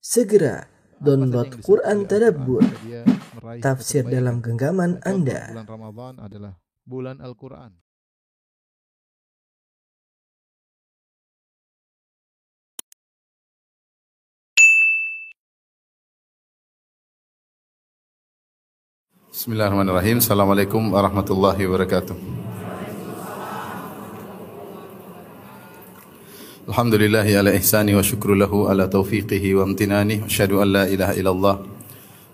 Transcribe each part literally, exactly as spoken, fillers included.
Segera download Quran Tadabbur Tafsir dalam genggaman Anda. Bulan Ramadan adalah bulan Al-Quran. Bismillahirrahmanirrahim. Assalamualaikum warahmatullahi wabarakatuh. Alhamdulillahi ala ihsani wa syukru lahu ala taufiqihi wa amtinani. Asyhadu an la ilaha illallah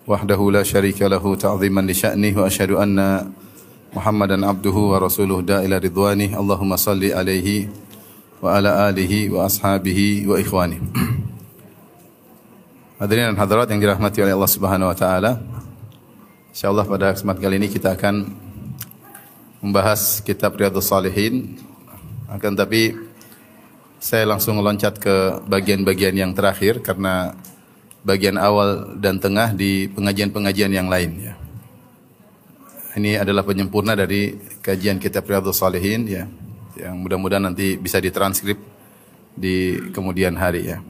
wahdahu la syarika lahu ta'ziman li sya'nih. Wa asyhadu anna Muhammadan abduhu wa rasuluh da'ila ridwanih. Allahumma salli alaihi wa ala alihi wa ashabihi wa ikhwanih. Hadirin dan hadirat yang dirahmati oleh Allah subhanahu wa ta'ala, InsyaAllah pada kesempatan kali ini kita akan membahas kitab Riyadhus Salihin. Akan tapi saya langsung loncat ke bagian-bagian yang terakhir karena bagian awal dan tengah di pengajian-pengajian yang lain. Ya. Ini adalah penyempurna dari kajian kitab Riyadhus Salihin, ya, yang mudah-mudahan nanti bisa ditranskrip di kemudian hari. Ya.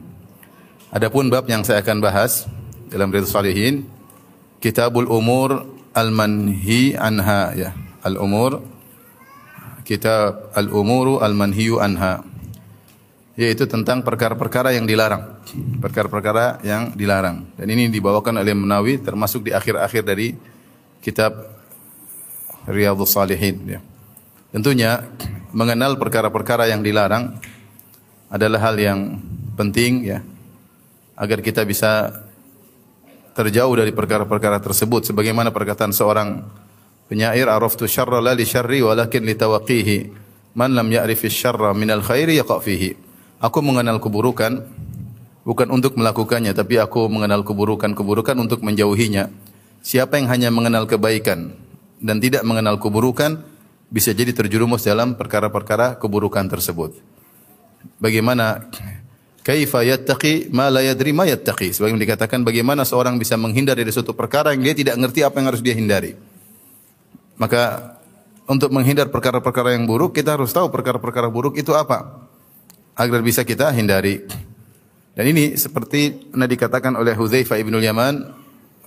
Adapun bab yang saya akan bahas dalam Riyadhus Salihin, Kitab al-Umur al-Manhiu anha, ya. Al-Umur, Kitab al-Umuru al-Manhiu anha, yaitu tentang perkara-perkara yang dilarang, perkara-perkara yang dilarang. Dan ini dibawakan oleh Munawi termasuk di akhir-akhir dari kitab Riyadhus Salihin, ya. Tentunya mengenal perkara-perkara yang dilarang adalah hal yang penting, ya, agar kita bisa terjauh dari perkara-perkara tersebut, sebagaimana perkataan seorang penyair, araftu syarra la li syarri walakin li tawaqihi, man lam ya'rifi syarra minal khairi yaqa fihi. Aku mengenal keburukan bukan untuk melakukannya, tapi aku mengenal keburukan-keburukan untuk menjauhinya. Siapa yang hanya mengenal kebaikan dan tidak mengenal keburukan bisa jadi terjerumus dalam perkara-perkara keburukan tersebut. Bagaimana kaifa yattaqi ma la yadri ma yattaqi. Sebagaimana dikatakan, bagaimana seorang bisa menghindar dari suatu perkara yang dia tidak ngerti apa yang harus dia hindari. Maka untuk menghindar perkara-perkara yang buruk, kita harus tahu perkara-perkara buruk itu apa, agar bisa kita hindari. Dan ini seperti pernah dikatakan oleh Huzaifah bin Yaman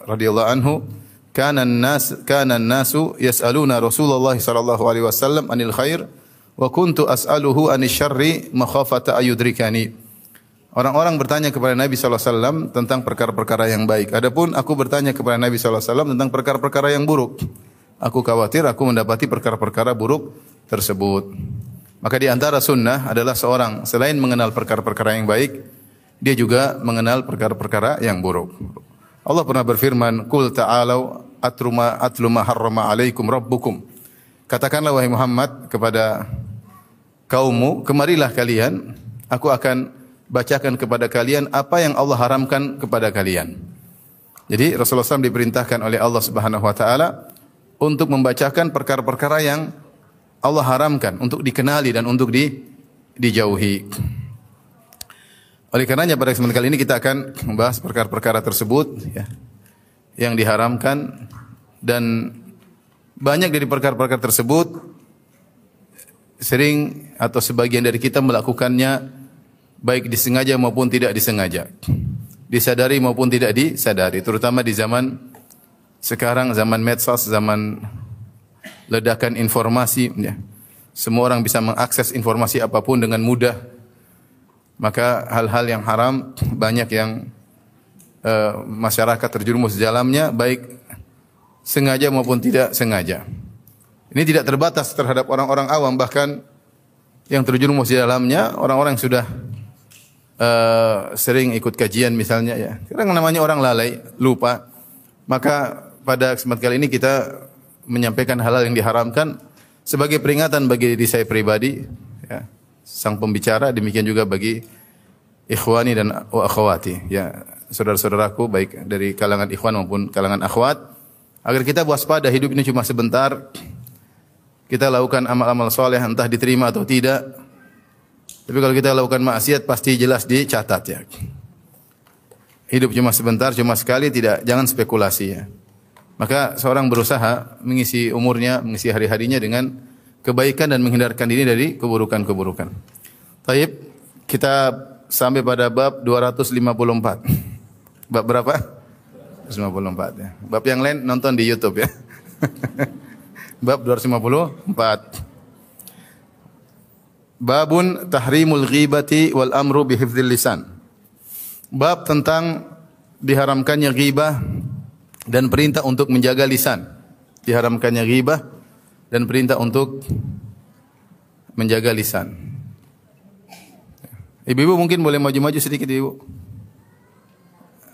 radhiyallahu anhu, kana an-nas kana an-nasu yas'aluna Rasulullah sallallahu alaihi wasallam anil khair wa kuntu as'aluhu anil syarri makhafata ayudrikani. Orang-orang bertanya kepada Nabi shallallahu alaihi wasallam tentang perkara-perkara yang baik. Adapun aku bertanya kepada Nabi shallallahu alaihi wasallam tentang perkara-perkara yang buruk. Aku khawatir aku mendapati perkara-perkara buruk tersebut. Maka di antara sunnah adalah seorang selain mengenal perkara-perkara yang baik, dia juga mengenal perkara-perkara yang buruk. Allah pernah berfirman, "Qul ta'alau atruma atluma harrama alaikum rabbukum." Katakanlah wahai Muhammad kepada kaummu, kemarilah kalian, aku akan bacakan kepada kalian apa yang Allah haramkan kepada kalian. Jadi Rasulullah shallallahu alaihi wasallam diperintahkan oleh Allah Subhanahu Wa Taala untuk membacakan perkara-perkara yang Allah haramkan untuk dikenali dan untuk di, dijauhi. Oleh karenanya pada kesempatan kali ini kita akan membahas perkara-perkara tersebut, ya, yang diharamkan, dan banyak dari perkara-perkara tersebut sering atau sebagian dari kita melakukannya baik disengaja maupun tidak disengaja, disadari maupun tidak disadari, terutama di zaman sekarang, zaman medsos, zaman ledakan informasi, ya. Semua orang bisa mengakses informasi apapun dengan mudah. Maka hal-hal yang haram banyak yang uh, masyarakat terjerumus dalamnya, baik sengaja maupun tidak sengaja. Ini tidak terbatas terhadap orang-orang awam, bahkan yang terjerumus di dalamnya orang-orang yang sudah Uh, sering ikut kajian misalnya, ya. Karena namanya orang lalai, lupa. Maka pada kesempatan kali ini kita menyampaikan hal-hal yang diharamkan sebagai peringatan bagi diri saya pribadi, ya, sang pembicara, demikian juga bagi ikhwani dan akhwati, ya, saudara-saudaraku baik dari kalangan ikhwan maupun kalangan akhwat, agar kita waspada. Hidup ini cuma sebentar. Kita lakukan amal-amal soleh entah diterima atau tidak. Tapi kalau kita lakukan maksiat pasti jelas dicatat, ya. Hidup cuma sebentar, cuma sekali, tidak, jangan spekulasi, ya. Maka seorang berusaha mengisi umurnya, mengisi hari-harinya dengan kebaikan dan menghindarkan diri dari keburukan-keburukan. Taib, kita sampai pada bab dua ratus lima puluh empat. Bab berapa? dua ratus lima puluh empat ya. Bab yang lain nonton di YouTube ya. Bab dua ratus lima puluh empat. Babun tahrimul ghibati wal amru bi hifdzil lisan. Bab tentang diharamkannya ghibah dan perintah untuk menjaga lisan. Diharamkannya ghibah dan perintah untuk menjaga lisan. Ibu-ibu mungkin boleh maju-maju sedikit, Ibu.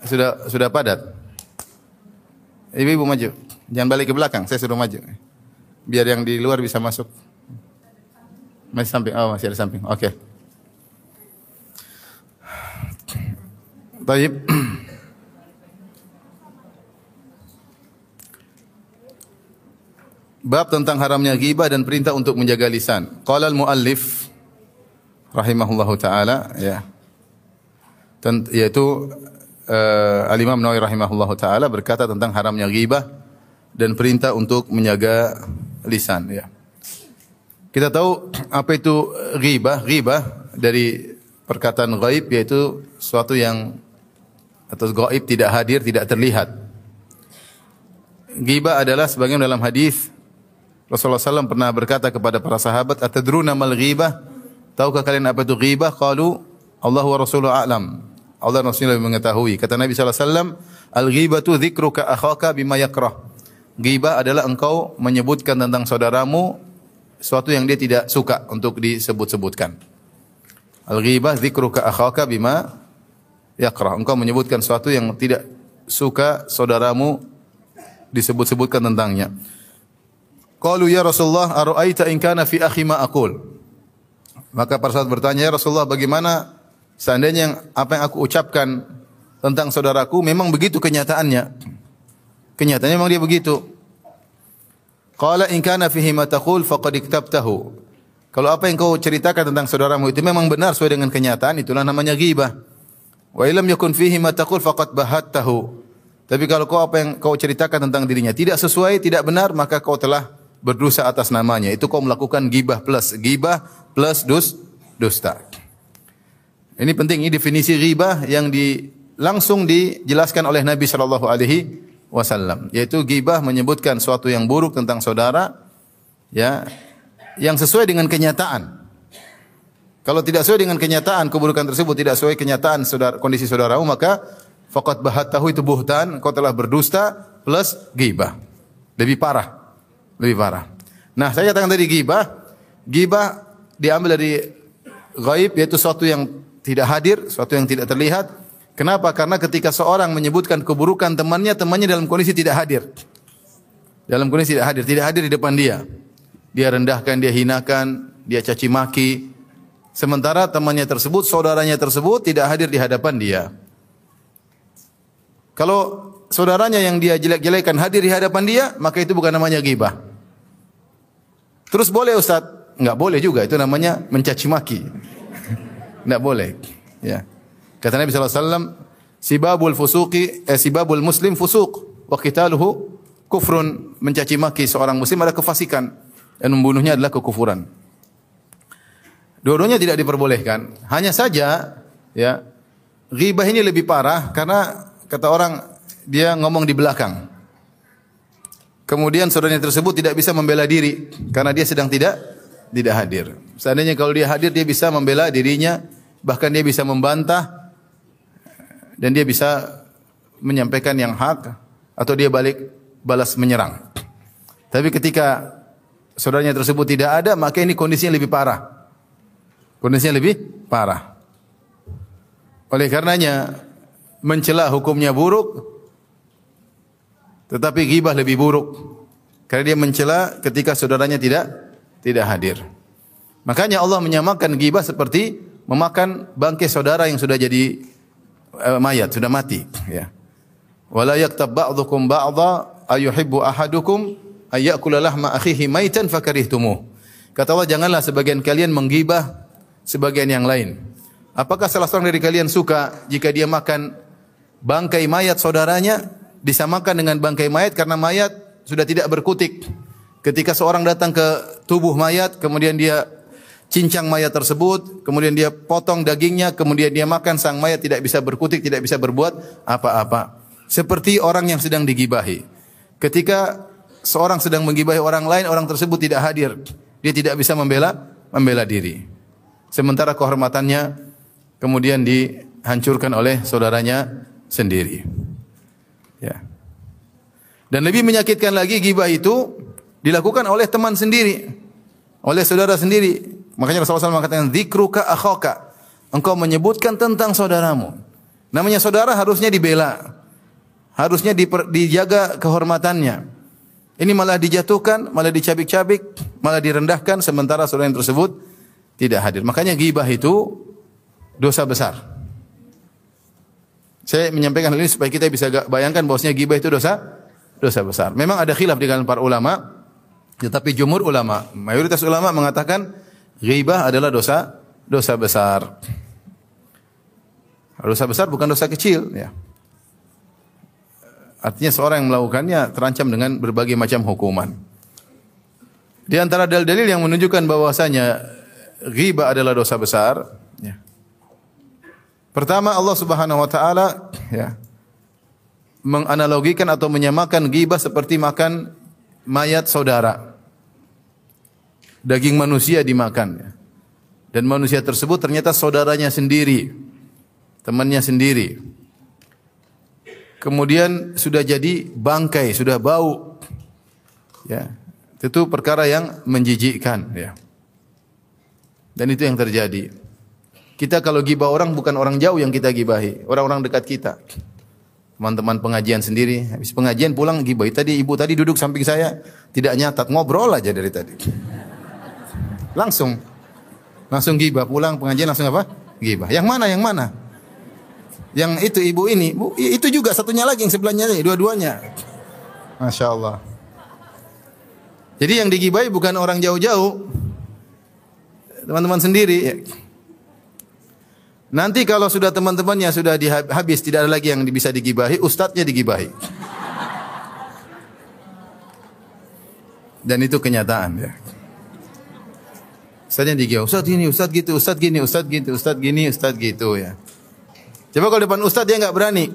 Sudah sudah padat. Ibu-ibu maju. Jangan balik ke belakang, saya suruh maju. Biar yang di luar bisa masuk. Masih samping, oh masih ada samping, oke. Okay. Baik. Bab tentang haramnya ghibah dan perintah untuk menjaga lisan. Qala al-muallif rahimahullahu taala ya. Tent, yaitu uh, Al-Imam Nui rahimahullahu taala berkata tentang haramnya ghibah dan perintah untuk menjaga lisan ya. Kita tahu apa itu ghibah. Ghibah dari perkataan ghaib, yaitu sesuatu yang atau ghaib, tidak hadir, tidak terlihat. Ghibah adalah sebagian dalam hadis Rasulullah shallallahu alaihi wasallam pernah berkata kepada para sahabat, "Atadruna mal ghibah?" Tahukah kalian apa itu ghibah? Qalu, "Allah wa rasuluhu a'lam." Allah Rasulullah mengetahui. Kata Nabi shallallahu alaihi wasallam, "Al-ghibatu dzikruka akhaka bima yakrah." Ghibah adalah engkau menyebutkan tentang saudaramu sesuatu yang dia tidak suka untuk disebut-sebutkan. Al-ghibah dzikruka akhaka bima yakrah. Engkau menyebutkan sesuatu yang tidak suka saudaramu disebut-sebutkan tentangnya. Qalu ya Rasulullah ara'aita in kana fi akhi ma aqul. Maka para sahabat bertanya, "Ya Rasulullah, bagaimana seandainya yang apa yang aku ucapkan tentang saudaraku memang begitu kenyataannya?" Kenyataannya memang dia begitu. Qala in kana fihi ma taqul faqad iktabtahu. Kalau apa yang kau ceritakan tentang saudaramu itu memang benar sesuai dengan kenyataan, itulah namanya ghibah. Wa illam yakun fihi ma taqul faqad bahattahu. Tapi kalau kau apa yang kau ceritakan tentang dirinya tidak sesuai, tidak benar, maka kau telah berdosa atas namanya. Itu kau melakukan ghibah plus ghibah plus dus dusta. Ini penting, ini definisi ghibah yang di langsung dijelaskan oleh Nabi sallallahu alaihi wasallam, yaitu ghibah menyebutkan sesuatu yang buruk tentang saudara ya, yang sesuai dengan kenyataan. Kalau tidak sesuai dengan kenyataan, keburukan tersebut tidak sesuai kenyataan saudara, kondisi saudaramu, maka faqad bahatahu, itu buhtan, kau telah berdusta plus ghibah. Lebih parah. Lebih parah. Nah, saya katakan tadi ghibah, ghibah diambil dari ghaib, yaitu sesuatu yang tidak hadir, sesuatu yang tidak terlihat. Kenapa? Karena ketika seorang menyebutkan keburukan temannya, temannya dalam kondisi tidak hadir. Dalam kondisi tidak hadir, tidak hadir di depan dia. Dia rendahkan, dia hinakan, dia caci maki. Sementara temannya tersebut, saudaranya tersebut tidak hadir di hadapan dia. Kalau saudaranya yang dia jelek-jelekan hadir di hadapan dia, maka itu bukan namanya ghibah. Terus boleh Ustaz? Enggak boleh juga, itu namanya mencaci maki. Enggak boleh. Ya. Kata Nabi sallallahu alaihi wasallam, sibabul fusuqi eh, sibabul muslim fusuq wa qitaluhu kufrun. Mencaci maki seorang muslim adalah kefasikan dan membunuhnya adalah kekufuran. Dua-duanya tidak diperbolehkan. Hanya saja ya, ghibah ini lebih parah karena kata orang dia ngomong di belakang. Kemudian saudaranya tersebut tidak bisa membela diri karena dia sedang tidak tidak hadir. Seandainya kalau dia hadir, dia bisa membela dirinya, bahkan dia bisa membantah. Dan dia bisa menyampaikan yang hak atau dia balik balas menyerang. Tapi ketika saudaranya tersebut tidak ada, maka ini kondisinya lebih parah. Kondisinya lebih parah. Oleh karenanya mencela hukumnya buruk, tetapi ghibah lebih buruk. Karena dia mencela ketika saudaranya tidak tidak hadir. Makanya Allah menyamakan ghibah seperti memakan bangkai saudara yang sudah jadi mayat, sudah mati ya. Wala yaktab ba'dhukum ba'dha ayuhibbu ahadukum ay ya'kula lahma akhihi maitan fakarihtumuh. Kata Allah, janganlah sebagian kalian menggibah sebagian yang lain. Apakah salah seorang dari kalian suka jika dia makan bangkai mayat saudaranya, disamakan dengan bangkai mayat karena mayat sudah tidak berkutik. Ketika seorang datang ke tubuh mayat kemudian dia cincang mayat tersebut, kemudian dia potong dagingnya, kemudian dia makan, sang mayat tidak bisa berkutik, tidak bisa berbuat apa-apa. Seperti orang yang sedang digibahi. Ketika seorang sedang menggibahi orang lain, orang tersebut tidak hadir. Dia tidak bisa membela membela diri. Sementara kehormatannya kemudian dihancurkan oleh saudaranya sendiri. Ya. Dan lebih menyakitkan lagi, gibah itu dilakukan oleh teman sendiri, oleh saudara sendiri. Makanya Rasulullah shallallahu alaihi wasallam mengatakan, "Dzikruka akhaka." Engkau menyebutkan tentang saudaramu. Namanya saudara harusnya dibela. Harusnya diper, dijaga kehormatannya. Ini malah dijatuhkan, malah dicabik-cabik, malah direndahkan, sementara saudara yang tersebut tidak hadir. Makanya ghibah itu dosa besar. Saya menyampaikan hal ini supaya kita bisa bayangkan bahwasanya ghibah itu dosa dosa besar. Memang ada khilaf di kalangan para ulama, tetapi jumhur ulama, mayoritas ulama mengatakan ghibah adalah dosa dosa besar. Dosa besar bukan dosa kecil, ya. Artinya seorang yang melakukannya terancam dengan berbagai macam hukuman. Di antara dalil-dalil yang menunjukkan bahwasanya ghibah adalah dosa besar, ya. Pertama, Allah Subhanahu wa taala, ya, menganalogikan atau menyamakan ghibah seperti makan mayat saudara. Daging manusia dimakan, ya. Dan manusia tersebut ternyata saudaranya sendiri, temannya sendiri. Kemudian sudah jadi bangkai, sudah bau, ya, itu perkara yang menjijikkan, ya. Dan itu yang terjadi. Kita kalau gibah orang, bukan orang jauh yang kita gibahi, orang-orang dekat kita, teman-teman pengajian sendiri. Habis pengajian pulang gibah, tadi ibu tadi duduk samping saya tidak nyatat, ngobrol aja dari tadi, langsung langsung gibah, pulang pengajian langsung apa? Gibah. Yang mana yang mana? Yang itu ibu ini, itu juga satunya lagi yang sebelahnya, dua-duanya. Masya Allah. Jadi yang digibai bukan orang jauh-jauh, teman-teman sendiri. Nanti kalau sudah teman-temannya sudah habis, tidak ada lagi yang bisa digibahi, ustadznya digibahi. Dan itu kenyataan, ya. Ustadznya digibahi, ustadz gini, ustadz gitu, ustadz gini, ustadz gitu, ustadz gini, ustadz gitu, ya. Coba kalau depan ustaz dia enggak berani.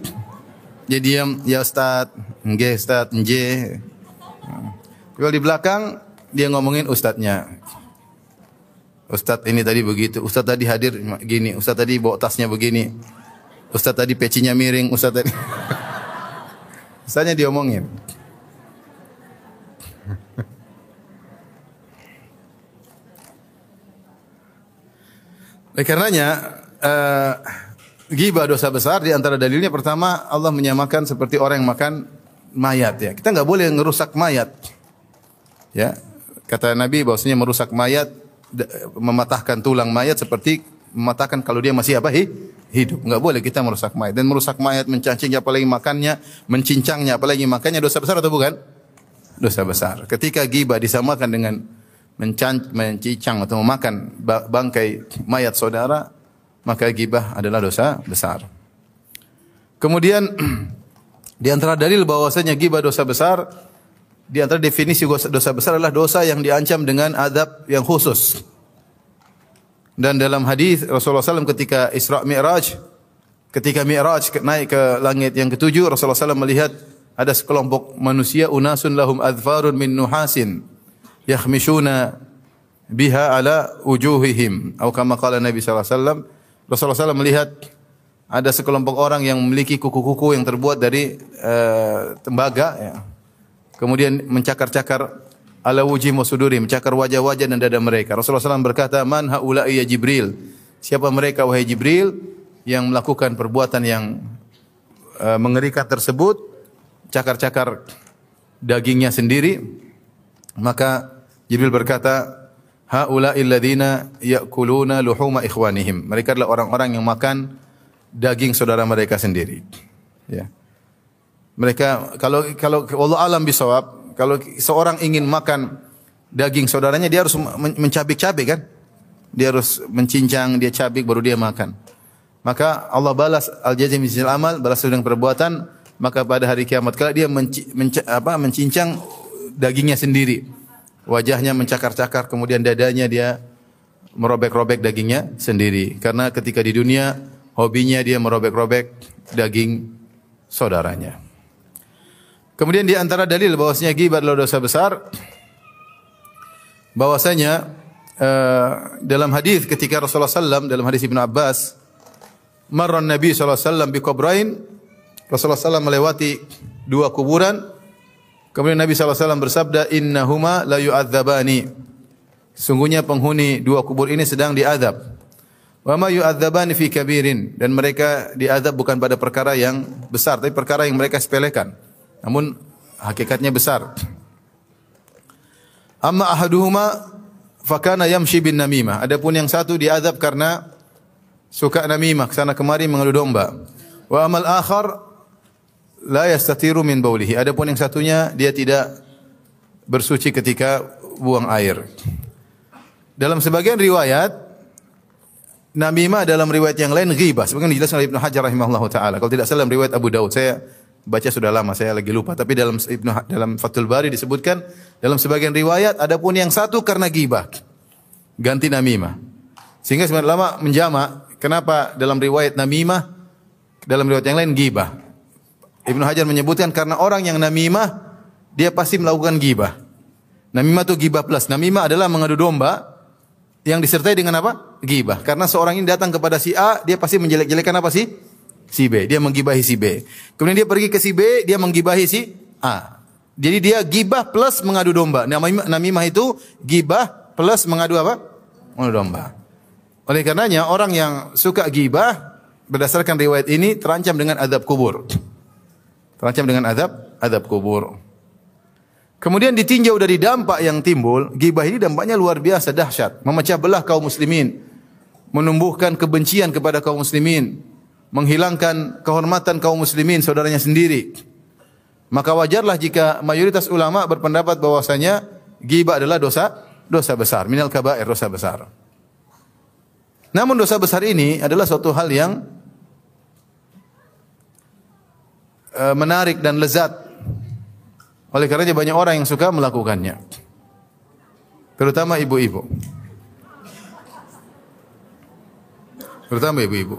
Dia diam, ya ustaz, nggih ustaz, nggih. Kalau di belakang dia ngomongin ustaznya. Ustaz ini tadi begitu, ustaz tadi hadir gini, ustaz tadi bawa tasnya begini. Ustaz tadi pecinya miring, ustaz tadi. Ustaznya diomongin. Oleh karenanya eh uh, ghibah dosa besar. Di antara dalilnya, pertama, Allah menyamakan seperti orang yang makan mayat, ya. Kita enggak boleh merusak mayat. Ya. Kata Nabi bahwasanya merusak mayat, mematahkan tulang mayat seperti mematahkan kalau dia masih apa? hidup. Enggak boleh kita merusak mayat. Dan merusak mayat, mencacingnya, apalagi makannya, mencincangnya, apalagi makannya, dosa besar atau bukan? Dosa besar. Ketika ghibah disamakan dengan mencincang atau memakan bangkai mayat saudara, maka ghibah adalah dosa besar. Kemudian di antara dalil bahwasanya ghibah dosa besar, di antara definisi dosa besar adalah dosa yang diancam dengan azab yang khusus. Dan dalam hadis Rasulullah shallallahu alaihi wasallam ketika Isra Mi'raj, ketika Mi'raj naik ke langit yang ketujuh, Rasulullah shallallahu alaihi wasallam melihat ada sekelompok manusia, unasun lahum adfarun min nuhasin yakhmishuna biha ala wujuhihim, atau kama qala Nabi sallallahu alaihi wasallam. Rasulullah shallallahu alaihi wasallam melihat ada sekelompok orang yang memiliki kuku-kuku yang terbuat dari uh, tembaga, ya. Kemudian mencakar-cakar ala wuji musuduri, mencakar wajah-wajah dan dada mereka. Rasulullah shallallahu alaihi wasallam berkata, "Man haula'i ya Jibril?" Siapa mereka wahai Jibril yang melakukan perbuatan yang uh, mengerikan tersebut, cakar-cakar dagingnya sendiri? Maka Jibril berkata, "Haula'il ladzina ya'kuluna luhuma ikhwanihim." Mereka adalah orang-orang yang makan daging saudara mereka sendiri. Ya. Mereka kalau kalau wallahu alam bisawab, kalau seorang ingin makan daging saudaranya, dia harus mencabik-cabik, kan? Dia harus mencincang, dia cabik baru dia makan. Maka Allah balas al-jazaa' min jinsil amal, balas dengan perbuatan, maka pada hari kiamat kala dia menci, menci, apa, mencincang dagingnya sendiri. Wajahnya mencakar-cakar, kemudian dadanya dia merobek-robek dagingnya sendiri. Karena ketika di dunia, hobinya dia merobek-robek daging saudaranya. Kemudian di antara dalil bahwasanya ghibah adalah dosa besar, bahwasanya uh, dalam hadis ketika Rasulullah sallallahu alaihi wasallam, dalam hadis Ibn Abbas, marran Nabi sallallahu alaihi wasallam bi qabrain, Rasulullah sallallahu alaihi wasallam melewati dua kuburan. Kemudian Nabi sallallahu alaihi wasallam bersabda, innahuma la yu'adzabani. Sungguhnya penghuni dua kubur ini sedang diazab. Wa ma yu'adzabani fi kabirin. Dan mereka diazab bukan pada perkara yang besar, tapi perkara yang mereka sepelekan. Namun hakikatnya besar. Amma ahaduhuma fakana yamshi bin namimah. Adapun yang satu diazab karena suka namimah, kesana kemari mengadu domba. Wa amal akhar la yastatiru min baulihi. Adapun yang satunya dia tidak bersuci ketika buang air. Dalam sebagian riwayat namimah, dalam riwayat yang lain ghibah. Sebagaimana dijelaskan oleh Ibnu Hajar rahimahullahu taala. Kalau tidak salah riwayat Abu Daud, saya baca sudah lama, saya lagi lupa, tapi dalam Ibnu dalam Fathul Bari disebutkan dalam sebagian riwayat adapun yang satu karena ghibah ganti namimah. Sehingga sebagian ulama menjama, kenapa dalam riwayat namimah, dalam riwayat yang lain ghibah. Ibnu Hajar menyebutkan karena orang yang namimah dia pasti melakukan ghibah. Namimah itu ghibah plus. Namimah adalah mengadu domba yang disertai dengan apa? Ghibah. Karena seorang ini datang kepada si A, dia pasti menjelek-jelekan apa sih? Si B. Dia menggibahi si B. Kemudian dia pergi ke si B, dia menggibahi si A. Jadi dia ghibah plus mengadu domba. Namimah, namimah itu ghibah plus mengadu apa? Mengadu domba. Oleh karenanya orang yang suka ghibah berdasarkan riwayat ini terancam dengan azab kubur. Terancam dengan azab, azab kubur. Kemudian ditinjau dari dampak yang timbul, ghibah ini dampaknya luar biasa dahsyat, memecah belah kaum muslimin, menumbuhkan kebencian kepada kaum muslimin, menghilangkan kehormatan kaum muslimin saudaranya sendiri. Maka wajarlah jika mayoritas ulama berpendapat bahwasanya ghibah adalah dosa, dosa besar, minal kabair, dosa besar. Namun dosa besar ini adalah suatu hal yang menarik dan lezat. Oleh karenanya banyak orang yang suka melakukannya. Terutama ibu-ibu. Terutama ibu-ibu.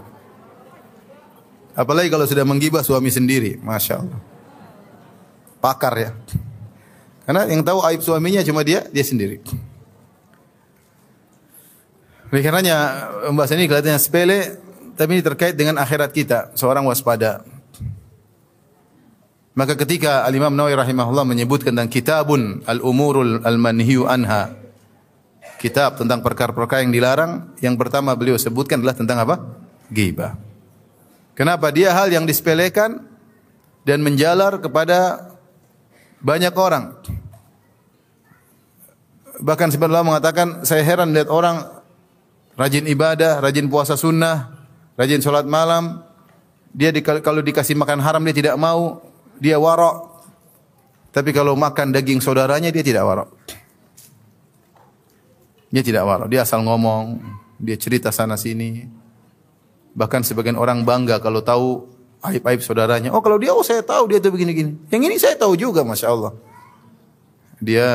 Apalagi kalau sudah menggibah suami sendiri, masya Allah. Pakar ya. Karena yang tahu aib suaminya cuma dia, dia sendiri. Oleh karenanya pembahasan ini kelihatannya sepele, tapi ini terkait dengan akhirat kita. Seorang waspada. Maka ketika Al-Imam Nui rahimahullah menyebutkan tentang Kitabun al-Umuru al-Manhiu anha, kitab tentang perkara-perkara yang dilarang, yang pertama beliau sebutkan adalah tentang apa? Ghibah. Kenapa? Dia hal yang disepelekan dan menjalar kepada banyak orang. Bahkan sebenarnya mengatakan, saya heran lihat orang rajin ibadah, rajin puasa sunnah, rajin sholat malam, dia di, kalau dikasih makan haram dia tidak mau. Dia warok. Tapi kalau makan daging saudaranya dia tidak warok. Dia tidak warok. Dia asal ngomong, dia cerita sana sini. Bahkan sebagian orang bangga kalau tahu aib-aib saudaranya. Oh, kalau dia, oh saya tahu dia tuh begini-gini. Yang ini saya tahu juga, masya Allah. Dia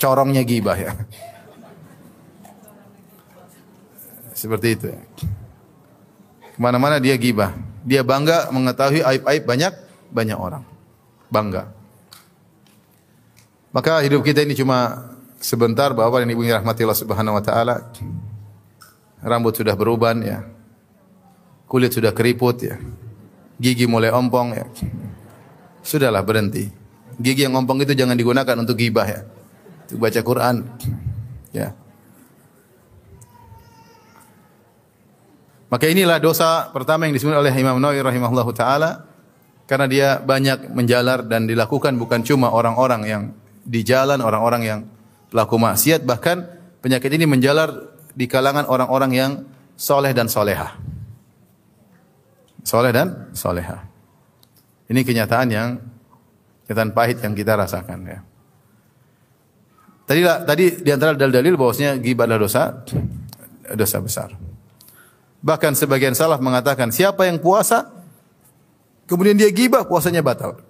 corongnya ghibah ya. Seperti itu ya. Kemana-mana dia ghibah. Dia bangga mengetahui aib-aib banyak banyak orang, bangga. Maka hidup kita ini cuma sebentar, Bapak dan Ibu yang dirahmati Allah Subhanahu wa taala. Rambut sudah beruban ya. Kulit sudah keriput ya. Gigi mulai ompong ya. Sudahlah berhenti. Gigi yang ompong itu jangan digunakan untuk ghibah ya. Untuk baca Quran ya. Maka inilah dosa pertama yang disebut oleh Imam Nawawi rahimahullahu taala. Karena dia banyak menjalar dan dilakukan bukan cuma orang-orang yang di jalan, orang-orang yang pelaku maksiat, bahkan penyakit ini menjalar di kalangan orang-orang yang soleh dan soleha. Soleh dan soleha. Ini kenyataan yang kenyataan pahit yang kita rasakan ya. Tadi tadi di antara dalil-dalil bahwasanya ghibah adalah dosa dosa besar. Bahkan sebagian salaf mengatakan siapa yang puasa kemudian dia ghibah puasanya batal.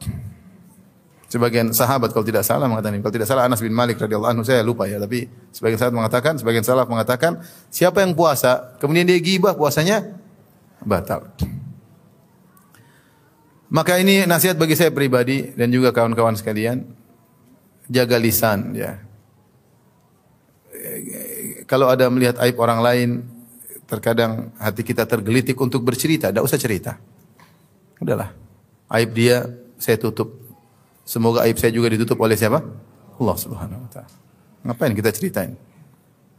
Sebagian sahabat kalau tidak salah mengatakan, kalau tidak salah Anas bin Malik radhiyallahu anhu, saya lupa ya, tapi sebagian sahabat mengatakan, sebagian salaf mengatakan, siapa yang puasa kemudian dia ghibah, puasanya batal. Maka ini nasihat bagi saya pribadi dan juga kawan-kawan sekalian, jaga lisan ya. Kalau ada melihat aib orang lain, terkadang hati kita tergelitik untuk bercerita, tidak usah cerita. Udahlah, aib dia saya tutup. Semoga aib saya juga ditutup oleh siapa? Allah Subhanahu wa taala. Ngapain kita ceritain?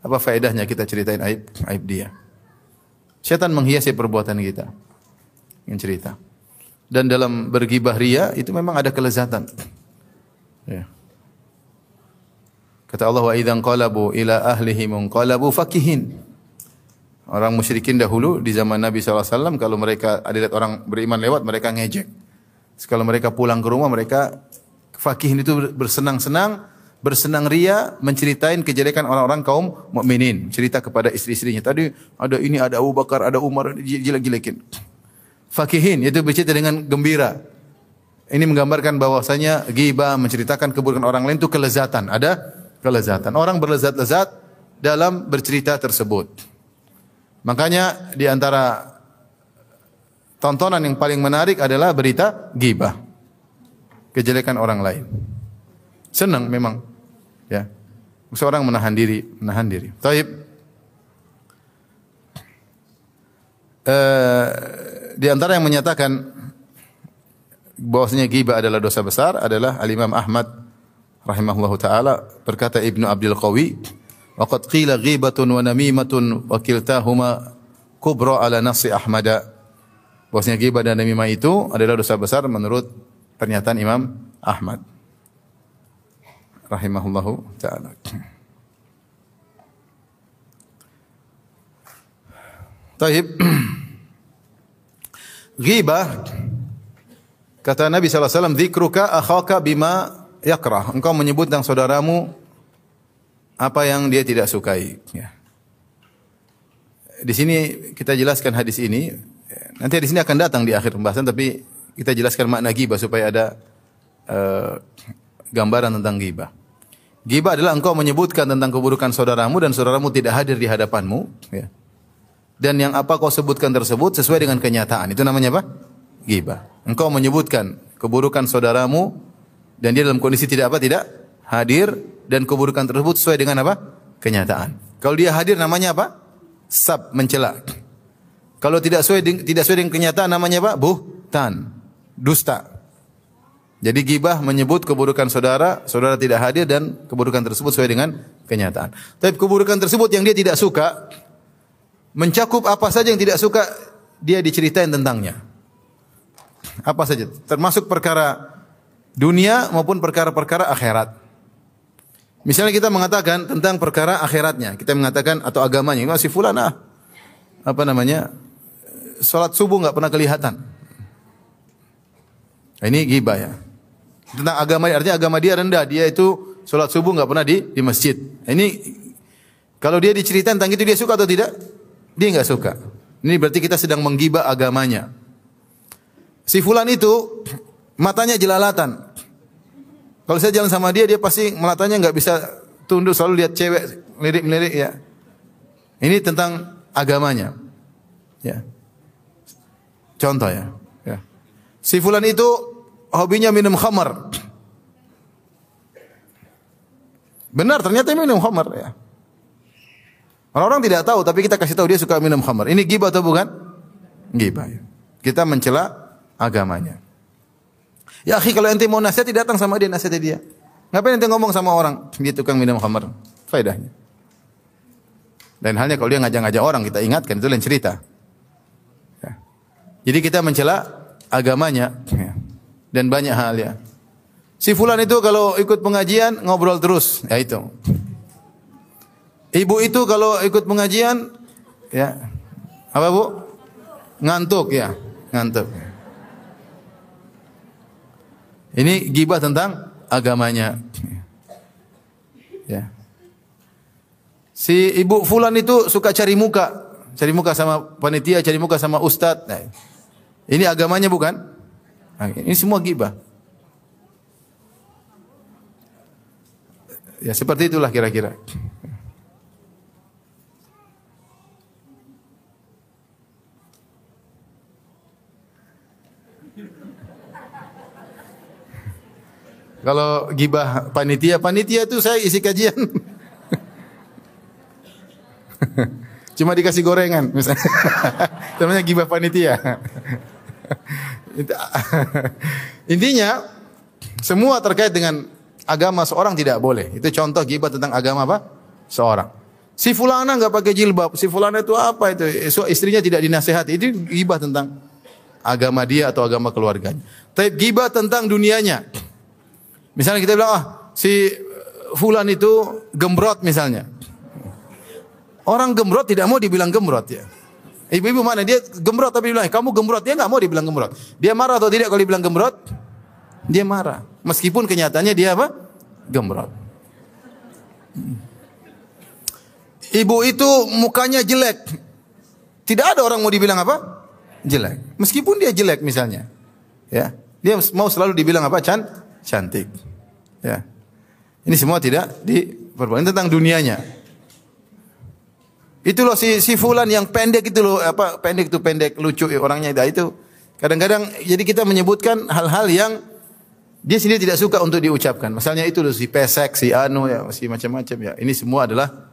Apa faedahnya kita ceritain aib aib dia? Setan menghiasi perbuatan kita dengan cerita. Dan dalam bergibah ria itu memang ada kelezatan. Ya. Kata Allah, wa idzan qalabu ila ahlihim munqalabu fakihin. Orang musyrikin dahulu di zaman Nabi shallallahu alaihi wasallam, kalau mereka ada lihat orang beriman lewat, mereka ngejek. Kalau mereka pulang ke rumah, mereka fakihin itu bersenang-senang, bersenang ria, menceritain kejelekan orang-orang kaum mukminin, cerita kepada istri-istrinya. Tadi ada ini, ada Abu Bakar, ada Umar, jelek-jelekin. Fakihin itu bercerita dengan gembira. Ini menggambarkan bahwasanya ghibah, menceritakan keburukan orang lain itu kelezatan. Ada kelezatan. Orang berlezat-lezat dalam bercerita tersebut. Makanya di antara tontonan yang paling menarik adalah berita ghibah, kejelekan orang lain. Senang memang, ya. Seorang menahan diri, menahan diri. Taib. Eh, di antara yang menyatakan bahwasanya ghibah adalah dosa besar adalah Al-Imam Ahmad rahimahullahu taala, berkata Ibnu Abdul Qawi, waqad qila ghibatun wa namimatun wa kiltahuma kubra ala nafsi Ahmada. Bahwasanya ghibah dan namimah itu adalah dosa besar menurut pernyataan Imam Ahmad rahimahullahu taala. Taib. Ghibah, kata Nabi sallallahu alaihi wasallam, dzikruka akhaka bima yakrah. Engkau menyebut tentang saudaramu apa yang dia tidak sukai. Ya. Di sini kita jelaskan hadis ini. Nanti di sini akan datang di akhir pembahasan, tapi kita jelaskan makna ghibah supaya ada uh, gambaran tentang ghibah. Ghibah adalah engkau menyebutkan tentang keburukan saudaramu dan saudaramu tidak hadir di hadapanmu. Ya. Dan yang apa kau sebutkan tersebut sesuai dengan kenyataan. Itu namanya apa? Ghibah. Engkau menyebutkan keburukan saudaramu dan dia dalam kondisi tidak apa? Tidak hadir. Dan keburukan tersebut sesuai dengan apa? Kenyataan. Kalau dia hadir namanya apa? Sab, mencela. Kalau tidak sesuai tidak sesuai dengan kenyataan namanya apa? Buhtan, dusta. Jadi ghibah menyebut keburukan saudara, saudara tidak hadir dan keburukan tersebut sesuai dengan kenyataan. Tapi keburukan tersebut yang dia tidak suka mencakup apa saja yang tidak suka dia diceritain tentangnya. Apa saja? Termasuk perkara dunia maupun perkara-perkara akhirat. Misalnya kita mengatakan tentang perkara akhiratnya, kita mengatakan atau agamanya, si fulan ah, apa namanya, sholat subuh nggak pernah kelihatan. Ini ghibah ya. Tentang agama, artinya agama dia rendah, dia itu sholat subuh nggak pernah di di masjid. Ini kalau dia diceritain tentang itu dia suka atau tidak? Dia nggak suka. Ini berarti kita sedang menggibah agamanya. Si fulan itu matanya jelalatan. Kalau saya jalan sama dia, dia pasti matanya nggak bisa tunduk, selalu lihat cewek, melirik-melirik ya. Ini tentang agamanya. Ya. Contoh ya. Ya. Si fulan itu hobinya minum khamar. Benar, ternyata minum khamar ya. Orang-orang tidak tahu, tapi kita kasih tahu dia suka minum khamar. Ini ghibah atau bukan? Ghibah. Ya. Kita mencela agamanya. Ya akhi, kalau ente mau nasihat, datang sama dia, nasihatnya dia. Ngapain ente ngomong sama orang? Dia tukang minum khamar. Faedahnya. Dan halnya kalau dia ngajak-ngajak orang, kita ingatkan, itu lain cerita. Ya. Jadi kita mencela agamanya. Ya. Dan banyak hal ya. Si fulan itu kalau ikut pengajian, ngobrol terus. Ya itu. Ibu itu kalau ikut pengajian, ya apa bu? Ngantuk ya. Ngantuk. Ini ghibah tentang agamanya. Ya. Si ibu fulan itu suka cari muka, cari muka sama panitia, cari muka sama ustadz. Nah, ini agamanya bukan? Ini semua ghibah. Ya seperti itulah kira-kira. Kalau gibah panitia, panitia itu saya isi kajian. Cuma dikasih gorengan misalnya. Namanya gibah panitia. Intinya semua terkait dengan agama seorang tidak boleh. Itu contoh gibah tentang agama apa? Seorang. Si fulana enggak pakai jilbab, si fulana itu apa itu? Istrinya tidak dinasehati. Itu gibah tentang agama dia atau agama keluarganya. Tapi gibah tentang dunianya. Misalnya kita bilang, ah, si fulan itu gembrot misalnya. Orang gembrot tidak mau dibilang gembrot ya. Ibu-ibu mana dia gembrot tapi bilang, kamu gembrot, dia nggak mau dibilang gembrot. Dia marah atau tidak kalau dibilang gembrot? Dia marah. Meskipun kenyataannya dia apa? Gembrot. Ibu itu mukanya jelek. Tidak ada orang mau dibilang apa? Jelek. Meskipun dia jelek misalnya. Ya. Dia mau selalu dibilang apa? Cantik. Cantik, ya. Ini semua tidak diperbolehkan tentang dunianya. Itu loh si, si fulan yang pendek itu loh, apa pendek itu pendek lucu orangnya itu. Kadang-kadang jadi kita menyebutkan hal-hal yang dia sendiri tidak suka untuk diucapkan. Misalnya itu loh si pesek, si anu, ya, si macam-macam ya. Ini semua adalah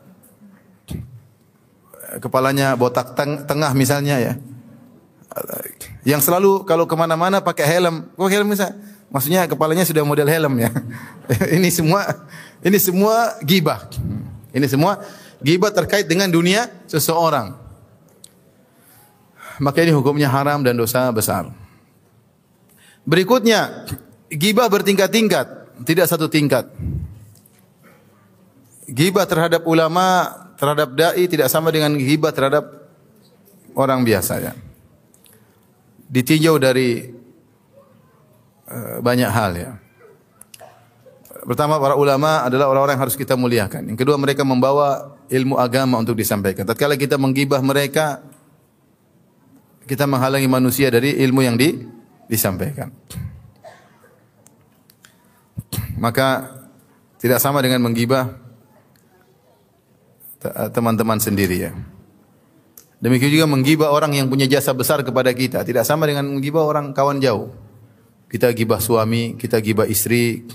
kepalanya botak teng tengah misalnya ya. Yang selalu kalau kemana-mana pakai helm, kok helm misalnya. Maksudnya kepalanya sudah model helm ya. Ini semua, ini semua gibah. Ini semua gibah terkait dengan dunia seseorang. Maka ini hukumnya haram dan dosa besar. Berikutnya, gibah bertingkat-tingkat, tidak satu tingkat. Gibah terhadap ulama, terhadap dai tidak sama dengan gibah terhadap orang biasa ya. Ditinjau dari banyak hal ya. Pertama, para ulama adalah orang-orang yang harus kita muliakan. Yang kedua, mereka membawa ilmu agama untuk disampaikan. Tatkala kita menggibah mereka, kita menghalangi manusia dari ilmu yang di, disampaikan. Maka tidak sama dengan menggibah teman-teman sendiri ya. Demikian juga menggibah orang yang punya jasa besar kepada kita. Tidak sama dengan menggibah orang kawan jauh. Kita gibah suami, kita gibah istri,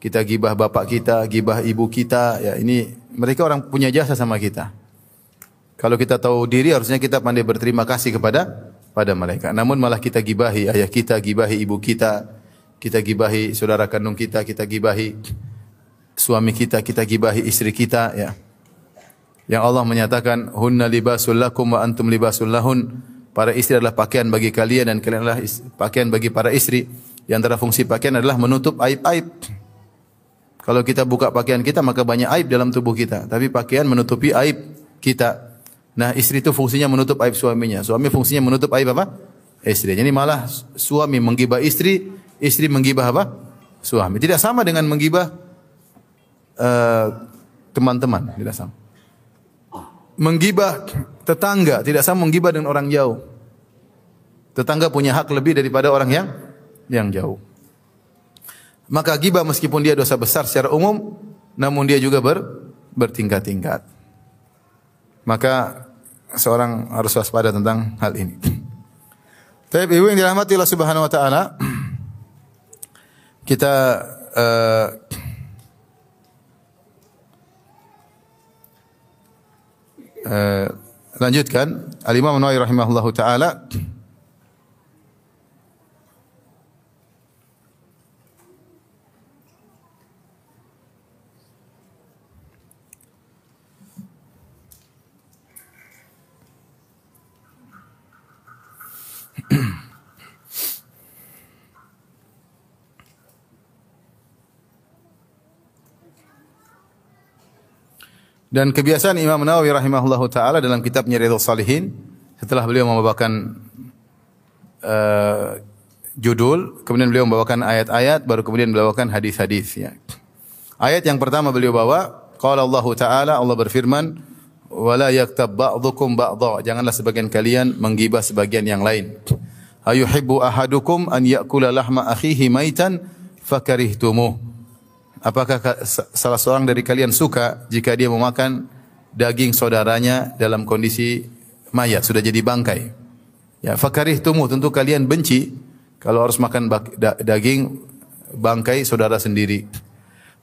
kita gibah bapak kita, gibah ibu kita. Ya, ini mereka orang punya jasa sama kita. Kalau kita tahu diri, harusnya kita pandai berterima kasih kepada pada mereka. Namun malah kita gibahi ayah kita, gibahi ibu kita, kita gibahi saudara kandung kita, kita gibahi suami kita, kita gibahi istri kita. Ya, yang Allah menyatakan, Hunna libasul lakum wa antum libasul lahun. Para istri adalah pakaian bagi kalian dan kalian adalah pakaian bagi para istri. Yang antara fungsi pakaian adalah menutup aib-aib. Kalau kita buka pakaian kita maka banyak aib dalam tubuh kita. Tapi pakaian menutupi aib kita. Nah istri itu fungsinya menutup aib suaminya. Suami fungsinya menutup aib apa? Istri. Jadi malah suami menggibah istri, istri menggibah apa? Suami. Tidak sama dengan menggibah teman-teman. Uh, Tidak sama. Menggibah tetangga tidak sama menggibah dengan orang jauh. Tetangga punya hak lebih daripada orang yang yang jauh. Maka gibah meskipun dia dosa besar secara umum, namun dia juga ber, bertingkat-tingkat. Maka seorang harus waspada tentang hal ini. Tapi ibu yang dirahmati Allah Subhanahu wa taala, kita uh, Uh, lanjutkan Al-Imam Nui rahimahullahu taala Dan kebiasaan Imam Nawawi rahimahullahu taala dalam kitabnya Riyadhus Salihin, setelah beliau membawakan uh, judul, kemudian beliau membawakan ayat-ayat, baru kemudian membawakan hadis-hadis ya. Ayat yang pertama beliau bawa, qala Allahu taala, Allah berfirman, "Wa la yaktab ba'dhukum ba'dha." Janganlah sebagian kalian menggibah sebagian yang lain. "Ayuhibbu ahadukum an ya'kula lahma akhihi maitan fakarihtumuh." apakah salah seorang dari kalian suka jika dia memakan daging saudaranya dalam kondisi mayat, sudah jadi bangkai? Ya, fakarihtumu, tentu kalian benci kalau harus makan daging bangkai saudara sendiri.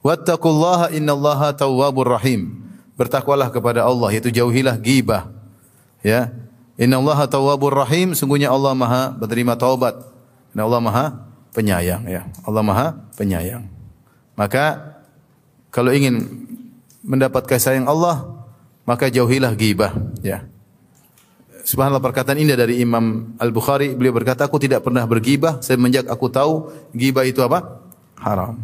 Wattaqullaha innallaha tawwabur rahim. Bertakwalah kepada Allah, yaitu jauhilah ghibah. Ya. Innallaha tawwabur rahim, sungguhnya Allah Maha menerima taubat. Dan Allah Maha penyayang, ya. Allah Maha penyayang. Maka kalau ingin mendapat kasih sayang Allah, maka jauhilah ghibah, ya. Subhanallah, perkataan indah dari Imam Al-Bukhari, beliau berkata, aku tidak pernah berghibah semenjak aku tahu ghibah itu apa? Haram.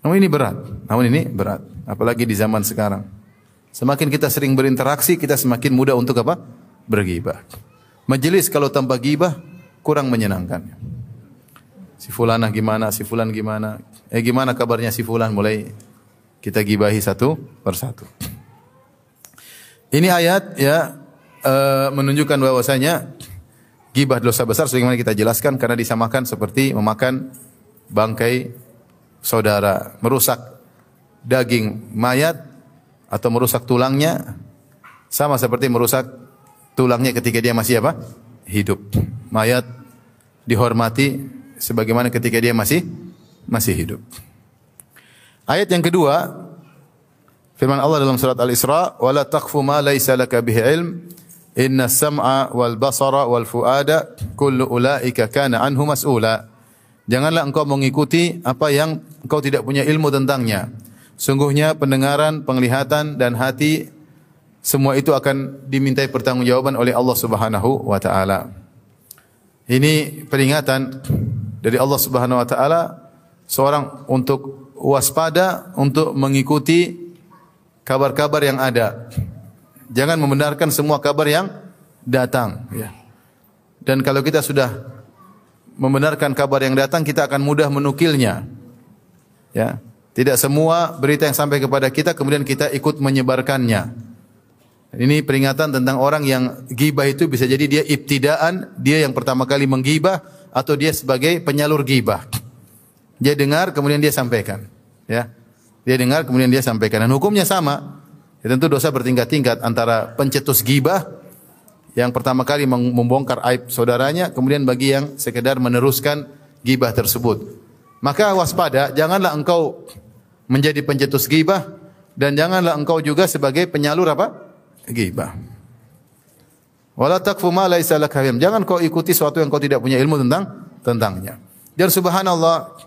Namun ini berat. Namun ini berat, apalagi di zaman sekarang. Semakin kita sering berinteraksi, kita semakin mudah untuk apa? Berghibah. Majelis kalau tanpa ghibah kurang menyenangkan. Si fulanah gimana, si fulan gimana? Eh gimana kabarnya si fulan? Mulai kita gibahi satu persatu. Ini ayat ya e, menunjukkan bahwasanya ghibah dosa besar sebagaimana kita jelaskan, karena disamakan seperti memakan bangkai saudara, merusak daging mayat atau merusak tulangnya, sama seperti merusak tulangnya ketika dia masih apa? Hidup. Mayat dihormati sebagaimana ketika dia masih masih hidup. Ayat yang kedua, firman Allah dalam surat Al-Isra, "Wala taqfu ma laysa laka bihi ilm, inna as-sam'a wal basara wal fuada kullu ulaika kana anhu mas'ula." Janganlah engkau mengikuti apa yang engkau tidak punya ilmu tentangnya. Sungguhnya pendengaran, penglihatan dan hati, semua itu akan dimintai pertanggungjawaban oleh Allah Subhanahu wa taala. Ini peringatan dari Allah Subhanahu wa taala seorang untuk waspada, untuk mengikuti kabar-kabar yang ada. Jangan membenarkan semua kabar yang datang, ya. Dan kalau kita sudah membenarkan kabar yang datang, kita akan mudah menukilnya. Ya, tidak semua berita yang sampai kepada kita kemudian kita ikut menyebarkannya. Ini peringatan tentang orang yang ghibah itu bisa jadi dia ibtidaan, dia yang pertama kali menggibah, atau dia sebagai penyalur ghibah. Dia dengar kemudian dia sampaikan, ya. Dia dengar kemudian dia sampaikan. Dan hukumnya sama. Ya, tentu dosa bertingkat-tingkat antara pencetus ghibah yang pertama kali membongkar aib saudaranya, kemudian bagi yang sekedar meneruskan ghibah tersebut. Maka waspada, janganlah engkau menjadi pencetus ghibah dan janganlah engkau juga sebagai penyalur apa? Ghibah. Wala taqfu ma laysa laka bi'ilm. Jangan kau ikuti sesuatu yang kau tidak punya ilmu tentang tentangnya. Dan subhanallah,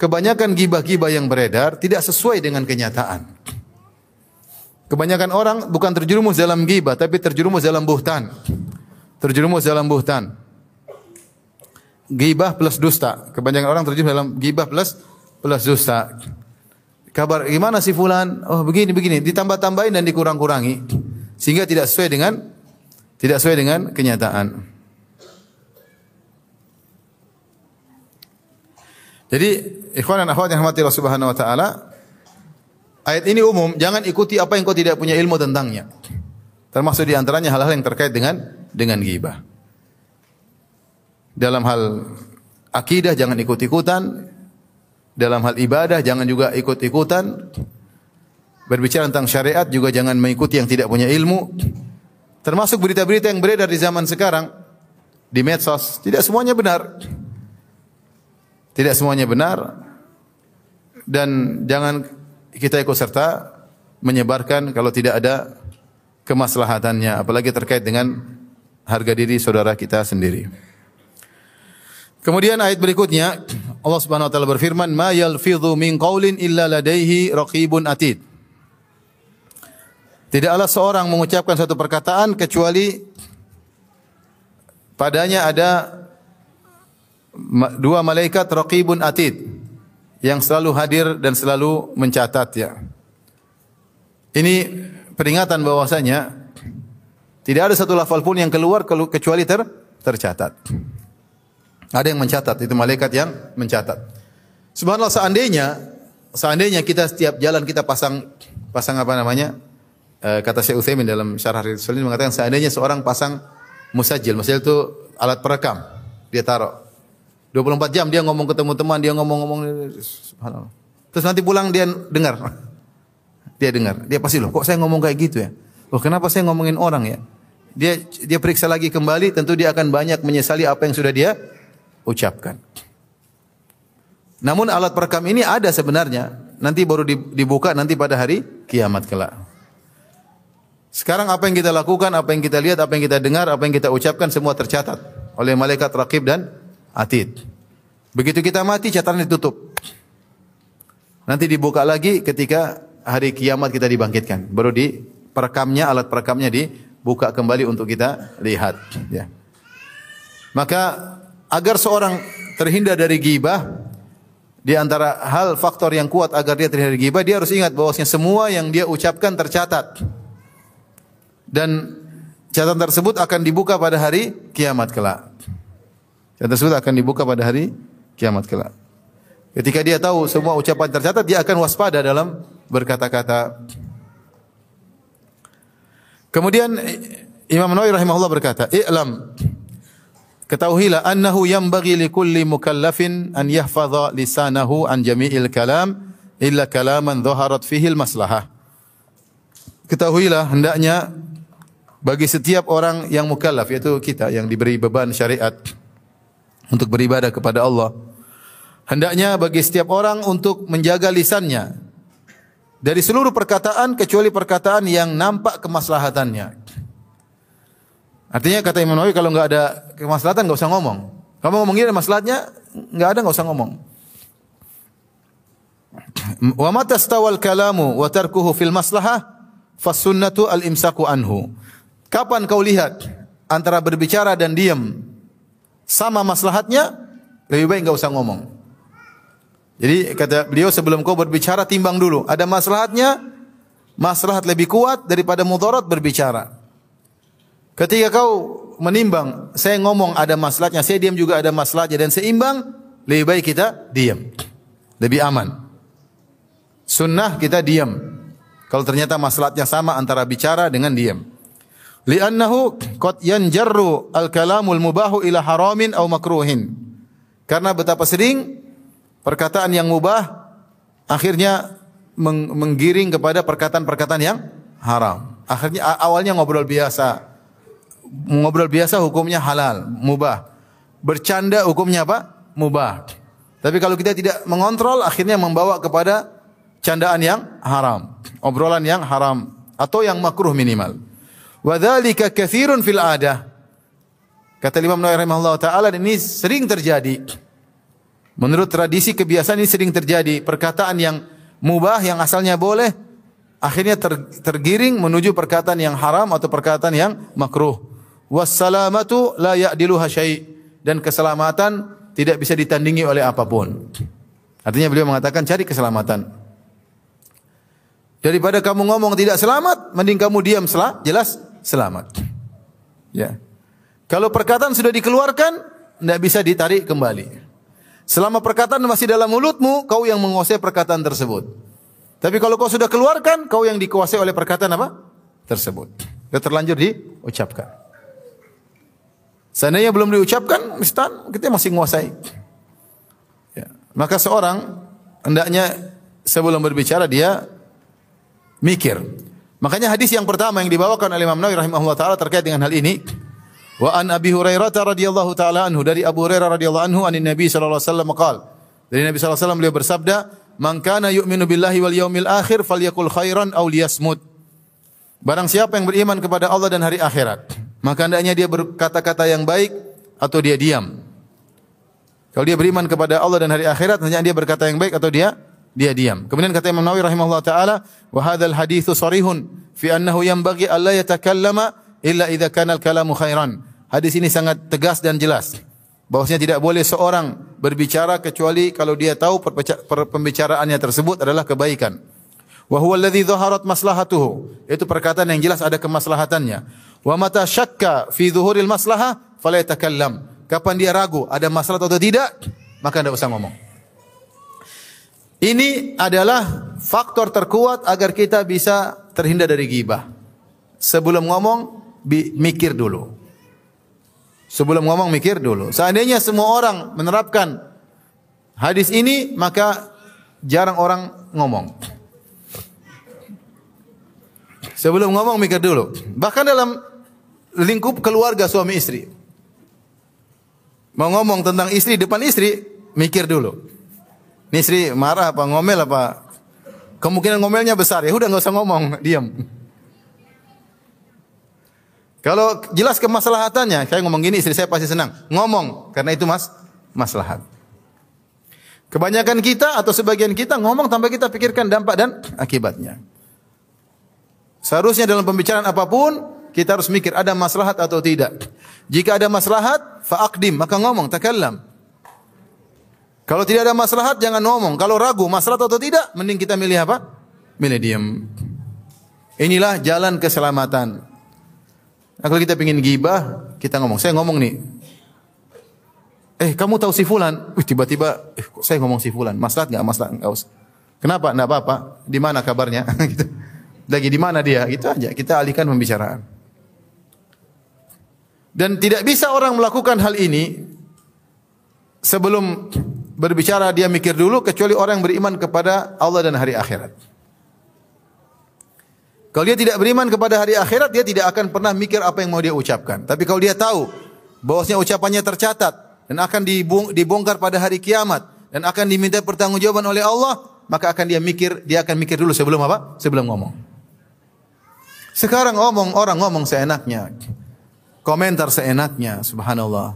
kebanyakan ghibah-ghibah yang beredar tidak sesuai dengan kenyataan. Kebanyakan orang bukan terjerumus dalam ghibah, tapi terjerumus dalam buhtan. Terjerumus dalam buhtan. Ghibah plus dusta. Kebanyakan orang terjerumus dalam ghibah plus plus dusta. Kabar gimana si fulan? Oh begini begini, ditambah-tambahin dan dikurang-kurangi sehingga tidak sesuai dengan tidak sesuai dengan kenyataan. Jadi ikhwan dan akhwat yang dirahmati Allah Subhanahu wa taala, ayat ini umum, jangan ikuti apa yang kau tidak punya ilmu tentangnya. Termasuk di antaranya hal-hal yang terkait dengan dengan ghibah. Dalam hal akidah jangan ikut-ikutan. Dalam hal ibadah jangan juga ikut-ikutan. Berbicara tentang syariat juga jangan mengikuti yang tidak punya ilmu. Termasuk berita-berita yang beredar di zaman sekarang di medsos, tidak semuanya benar. Tidak semuanya benar. Dan jangan kita ikut serta menyebarkan kalau tidak ada kemaslahatannya, apalagi terkait dengan harga diri saudara kita sendiri. Kemudian ayat berikutnya Allah Subhanahu wa taala berfirman, "Ma yalfidhu min qaulin illa ladaihi raqibun atid." Tidaklah seorang mengucapkan satu perkataan kecuali padanya ada dua malaikat raqibun atid yang selalu hadir dan selalu mencatat, ya. Ini peringatan bahwasanya tidak ada satu lafal pun yang keluar kecuali ter tercatat. Ada yang mencatat, itu malaikat yang mencatat. Subhanallah, seandainya seandainya kita setiap jalan kita pasang pasang apa namanya? E, kata Syekh Utsaimin dalam syarah Riyadhus Salihin mengatakan, seandainya seorang pasang musajil, musajil itu alat perekam, dia taruh. dua puluh empat jam dia ngomong ke teman-teman, dia ngomong-ngomong, subhanallah. Terus nanti pulang dia dengar. Dia dengar. Dia pasti, loh, kok saya ngomong kayak gitu ya? Loh, kenapa saya ngomongin orang ya? Dia dia periksa lagi kembali, tentu dia akan banyak menyesali apa yang sudah dia ucapkan. Namun alat perekam ini ada sebenarnya. Nanti baru dibuka nanti pada hari kiamat kelak. Sekarang apa yang kita lakukan, apa yang kita lihat, apa yang kita dengar, apa yang kita ucapkan semua tercatat oleh malaikat raqib dan atid. Begitu kita mati, catatan ditutup. Nanti dibuka lagi ketika hari kiamat kita dibangkitkan. Baru di perekamnya, alat perekamnya dibuka kembali untuk kita lihat. Ya. Maka agar seorang terhindar dari ghibah, di antara hal faktor yang kuat agar dia terhindar dari ghibah, dia harus ingat bahwasanya semua yang dia ucapkan tercatat. Dan catatan tersebut akan dibuka pada hari kiamat kelak. Catatan tersebut akan dibuka pada hari kiamat kelak. Ketika dia tahu semua ucapan tercatat, dia akan waspada dalam berkata-kata. Kemudian Imam Nui rahimahullah berkata, "I'lam, ketahuilah, annahu yanbaghi likulli mukallafin an yahfadha lisanahu an jami'il kalam illa kalaman dhaharat fihi al-maslahah." Ketahuilah, hendaknya bagi setiap orang yang mukallaf, yaitu kita yang diberi beban syariat untuk beribadah kepada Allah, hendaknya bagi setiap orang untuk menjaga lisannya dari seluruh perkataan kecuali perkataan yang nampak kemaslahatannya. Artinya kata Imam Nawawi, kalau enggak ada kemaslahatan enggak usah ngomong. Kamu ngomongin ada maslahatnya, enggak ada enggak usah ngomong. Wa mata stawal kalamu wa tarkuhu fil maslahah fas sunnatu al imsaku anhu. Kapan kau lihat antara berbicara dan diam sama maslahatnya, lebih baik enggak usah ngomong. Jadi kata beliau, sebelum kau berbicara timbang dulu, ada maslahatnya, maslahat lebih kuat daripada mudarat berbicara. Ketika kau menimbang, saya ngomong ada maslahatnya, saya diam juga ada maslahatnya, dan seimbang, lebih baik kita diam, lebih aman. Sunnah kita diam. Kalau ternyata maslahatnya sama antara bicara dengan diam. Li'annahu qad yanjarru al-kalamul mubahu ila haramin aw makruhin. Karena betapa sering perkataan yang mubah akhirnya menggiring kepada perkataan-perkataan yang haram. Akhirnya awalnya ngobrol biasa. Ngobrol biasa hukumnya halal, mubah. Bercanda hukumnya apa? Mubah. Tapi kalau kita tidak mengontrol, akhirnya membawa kepada candaan yang haram, obrolan yang haram atau yang makruh minimal. Wa dzalika katsirun fil adah. Kata Imam Nawawi rahimahullah taala, ini sering terjadi. Menurut tradisi kebiasaan ini sering terjadi, perkataan yang mubah yang asalnya boleh akhirnya ter, tergiring menuju perkataan yang haram atau perkataan yang makruh. Wassalamatu la ya'diluha syai', dan keselamatan tidak bisa ditandingi oleh apapun. Artinya beliau mengatakan cari keselamatan. Daripada kamu ngomong tidak selamat, mending kamu diam sel- jelas selamat. Ya. Kalau perkataan sudah dikeluarkan, tidak bisa ditarik kembali. Selama perkataan masih dalam mulutmu, kau yang menguasai perkataan tersebut. Tapi kalau kau sudah keluarkan, kau yang dikuasai oleh perkataan apa? Tersebut. Sudah terlanjur diucapkan. Seandainya belum diucapkan, misalkan kita masih menguasai. Ya. Maka seorang hendaknya sebelum berbicara dia mikir. Makanya hadis yang pertama yang dibawakan oleh Imam Nawawi rahimahullah taala terkait dengan hal ini. Wa an Abi Hurairah radhiyallahu taala anhu, dari Abu Hurairah radhiyallahu anhu, anin Nabi sallallahu alaihi wasallam qaal, dari Nabi sallallahu alaihi wasallam beliau bersabda, "Man kana yu'minu billahi wal yaumil akhir falyakul khairan aw liyasmut." Barang siapa yang beriman kepada Allah dan hari akhirat, maka hendaknya dia berkata-kata yang baik atau dia diam. Kalau dia beriman kepada Allah dan hari akhirat, hendaknya dia berkata yang baik atau dia dia diam. Kemudian kata Imam Nawawi rahimahullah taala, "Wa hadzal haditsu sharihun fi annahu yanbaghi alla yatakallama illa idza kana al-kalamu khairan." Hadis ini sangat tegas dan jelas bahwasanya tidak boleh seorang berbicara kecuali kalau dia tahu pembicaraannya tersebut adalah kebaikan. Wa huwa alladhi dhaharat maslahatuhu, yaitu perkataan yang jelas ada kemaslahatannya. Wa mata syakka fi dhuhuril maslahah fala yatakallam. Kapan dia ragu ada masalah atau tidak, maka tidak usah ngomong. Ini adalah faktor terkuat agar kita bisa terhindar dari ghibah. Sebelum ngomong mikir dulu. Sebelum ngomong mikir dulu. Seandainya semua orang menerapkan hadis ini, maka jarang orang ngomong. Sebelum ngomong mikir dulu. Bahkan dalam lingkup keluarga suami istri. Mau ngomong tentang istri depan istri, mikir dulu. Ini istri marah apa ngomel apa? Kemungkinan ngomelnya besar. Ya udah enggak usah ngomong, diam. Kalau jelas kemaslahatannya, saya ngomong gini istri saya pasti senang. Ngomong karena itu mas maslahat. Kebanyakan kita atau sebagian kita ngomong tanpa kita pikirkan dampak dan akibatnya. Seharusnya dalam pembicaraan apapun kita harus mikir ada maslahat atau tidak. Jika ada maslahat, fa'aqdim, maka ngomong, takallam. Kalau tidak ada maslahat, jangan ngomong. Kalau ragu maslahat atau tidak, mending kita milih apa? Milih diam. Inilah jalan keselamatan. Nah, kalau kita pengin gibah, kita ngomong. Saya ngomong nih. Eh, kamu tahu si fulan? Wih, tiba-tiba eh, kok saya ngomong si fulan. Maslahat enggak? Maslahat enggak usah. Kenapa? Enggak apa-apa. Di mana kabarnya? Gitu. Lagi di mana dia? Itu aja. Kita alihkan pembicaraan. Dan tidak bisa orang melakukan hal ini sebelum berbicara dia mikir dulu, kecuali orang yang beriman kepada Allah dan hari akhirat. Kalau dia tidak beriman kepada hari akhirat, dia tidak akan pernah mikir apa yang mau dia ucapkan. Tapi kalau dia tahu bahwasanya ucapannya tercatat dan akan dibongkar pada hari kiamat dan akan diminta pertanggungjawaban oleh Allah, maka akan dia mikir, dia akan mikir dulu sebelum apa? Sebelum ngomong. Sekarang ngomong, orang ngomong seenaknya. Komentar seenaknya, subhanallah.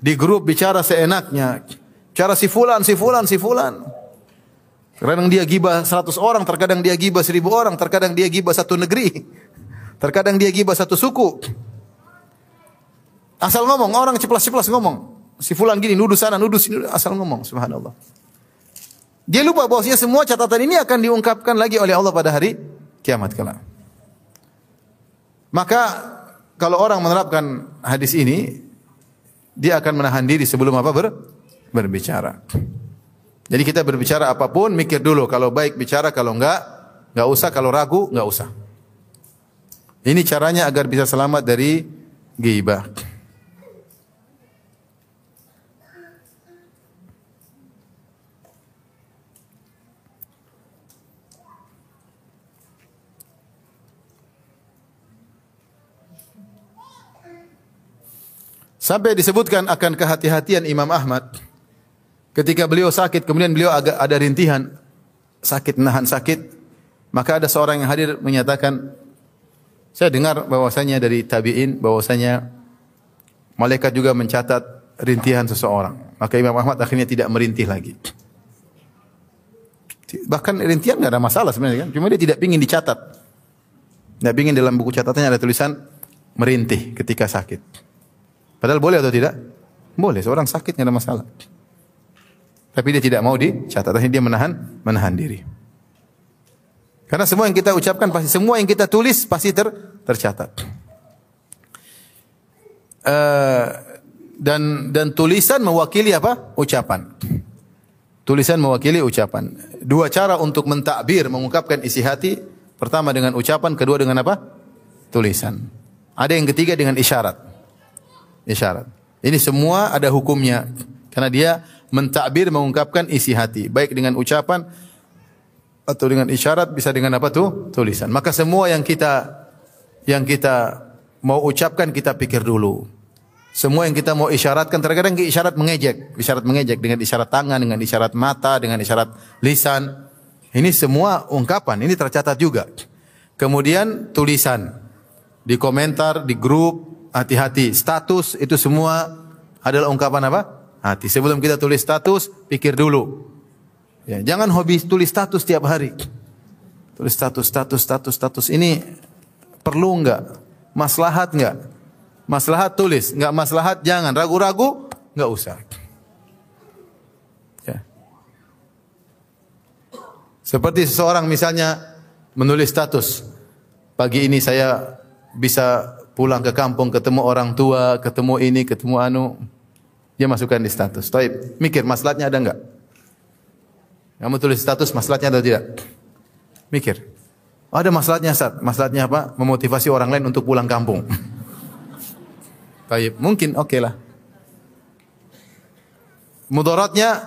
Di grup bicara seenaknya. Cara si fulan, si fulan, si fulan. Kadang dia gibah seratus orang, terkadang dia gibah seribu orang, terkadang dia gibah satu negeri. Terkadang dia gibah satu suku. Asal ngomong, orang ceplas-ceplas ngomong. Si fulan gini, nuduh sana, nuduh sini, asal ngomong, subhanallah. Dia lupa bahwasanya semua catatan ini akan diungkapkan lagi oleh Allah pada hari kiamat kala. Maka kalau orang menerapkan hadis ini, dia akan menahan diri sebelum apa ber, berbicara. Jadi kita berbicara apapun, mikir dulu. Kalau baik bicara, kalau enggak, enggak usah. Kalau ragu, enggak usah. Ini caranya agar bisa selamat dari ghibah. Sampai disebutkan akan kehati-hatian Imam Ahmad ketika beliau sakit, kemudian beliau agak ada rintihan sakit, menahan sakit, maka ada seorang yang hadir menyatakan, saya dengar bahwasanya dari tabi'in bahwasanya malaikat juga mencatat rintihan seseorang, maka Imam Ahmad akhirnya tidak merintih lagi. Bahkan rintihan tidak ada masalah sebenarnya kan, cuma dia tidak ingin dicatat, tidak ingin dalam buku catatannya ada tulisan merintih ketika sakit. Padahal boleh atau tidak? Boleh, seorang sakit tidak ada masalah. Tapi dia tidak mau dicatat, dia menahan menahan diri. Karena semua yang kita ucapkan, pasti semua yang kita tulis pasti ter, tercatat. Uh, dan dan tulisan mewakili apa? Ucapan. Tulisan mewakili ucapan. Dua cara untuk mentakbir, mengungkapkan isi hati. Pertama dengan ucapan, kedua dengan apa? Tulisan. Ada yang ketiga dengan isyarat. Isyarat. Ini semua ada hukumnya karena dia mentakbir mengungkapkan isi hati, baik dengan ucapan atau dengan isyarat, bisa dengan apa tuh? Tulisan. Maka semua yang kita yang kita mau ucapkan kita pikir dulu. Semua yang kita mau isyaratkan, terkadang isyarat mengejek, isyarat mengejek dengan isyarat tangan, dengan isyarat mata, dengan isyarat lisan. Ini semua ungkapan, ini tercatat juga. Kemudian tulisan, di komentar, di grup, hati-hati, status itu semua adalah ungkapan apa? Hati. Sebelum kita tulis status, pikir dulu. Ya, jangan hobi tulis status tiap hari. Tulis status, status, status, status. Ini perlu enggak? Maslahat enggak? Maslahat tulis, enggak maslahat jangan. Ragu-ragu, enggak usah. Ya. Seperti seseorang misalnya menulis status. Pagi ini saya bisa pulang ke kampung, ketemu orang tua, ketemu ini, ketemu anu. Dia masukkan di status. Taib, mikir maslahatnya ada enggak? Kamu tulis status maslahatnya ada atau tidak? Mikir. Oh, ada maslahatnya, Ustaz. Maslahatnya apa? Memotivasi orang lain untuk pulang kampung. Taib, mungkin oke okay lah. Mudaratnya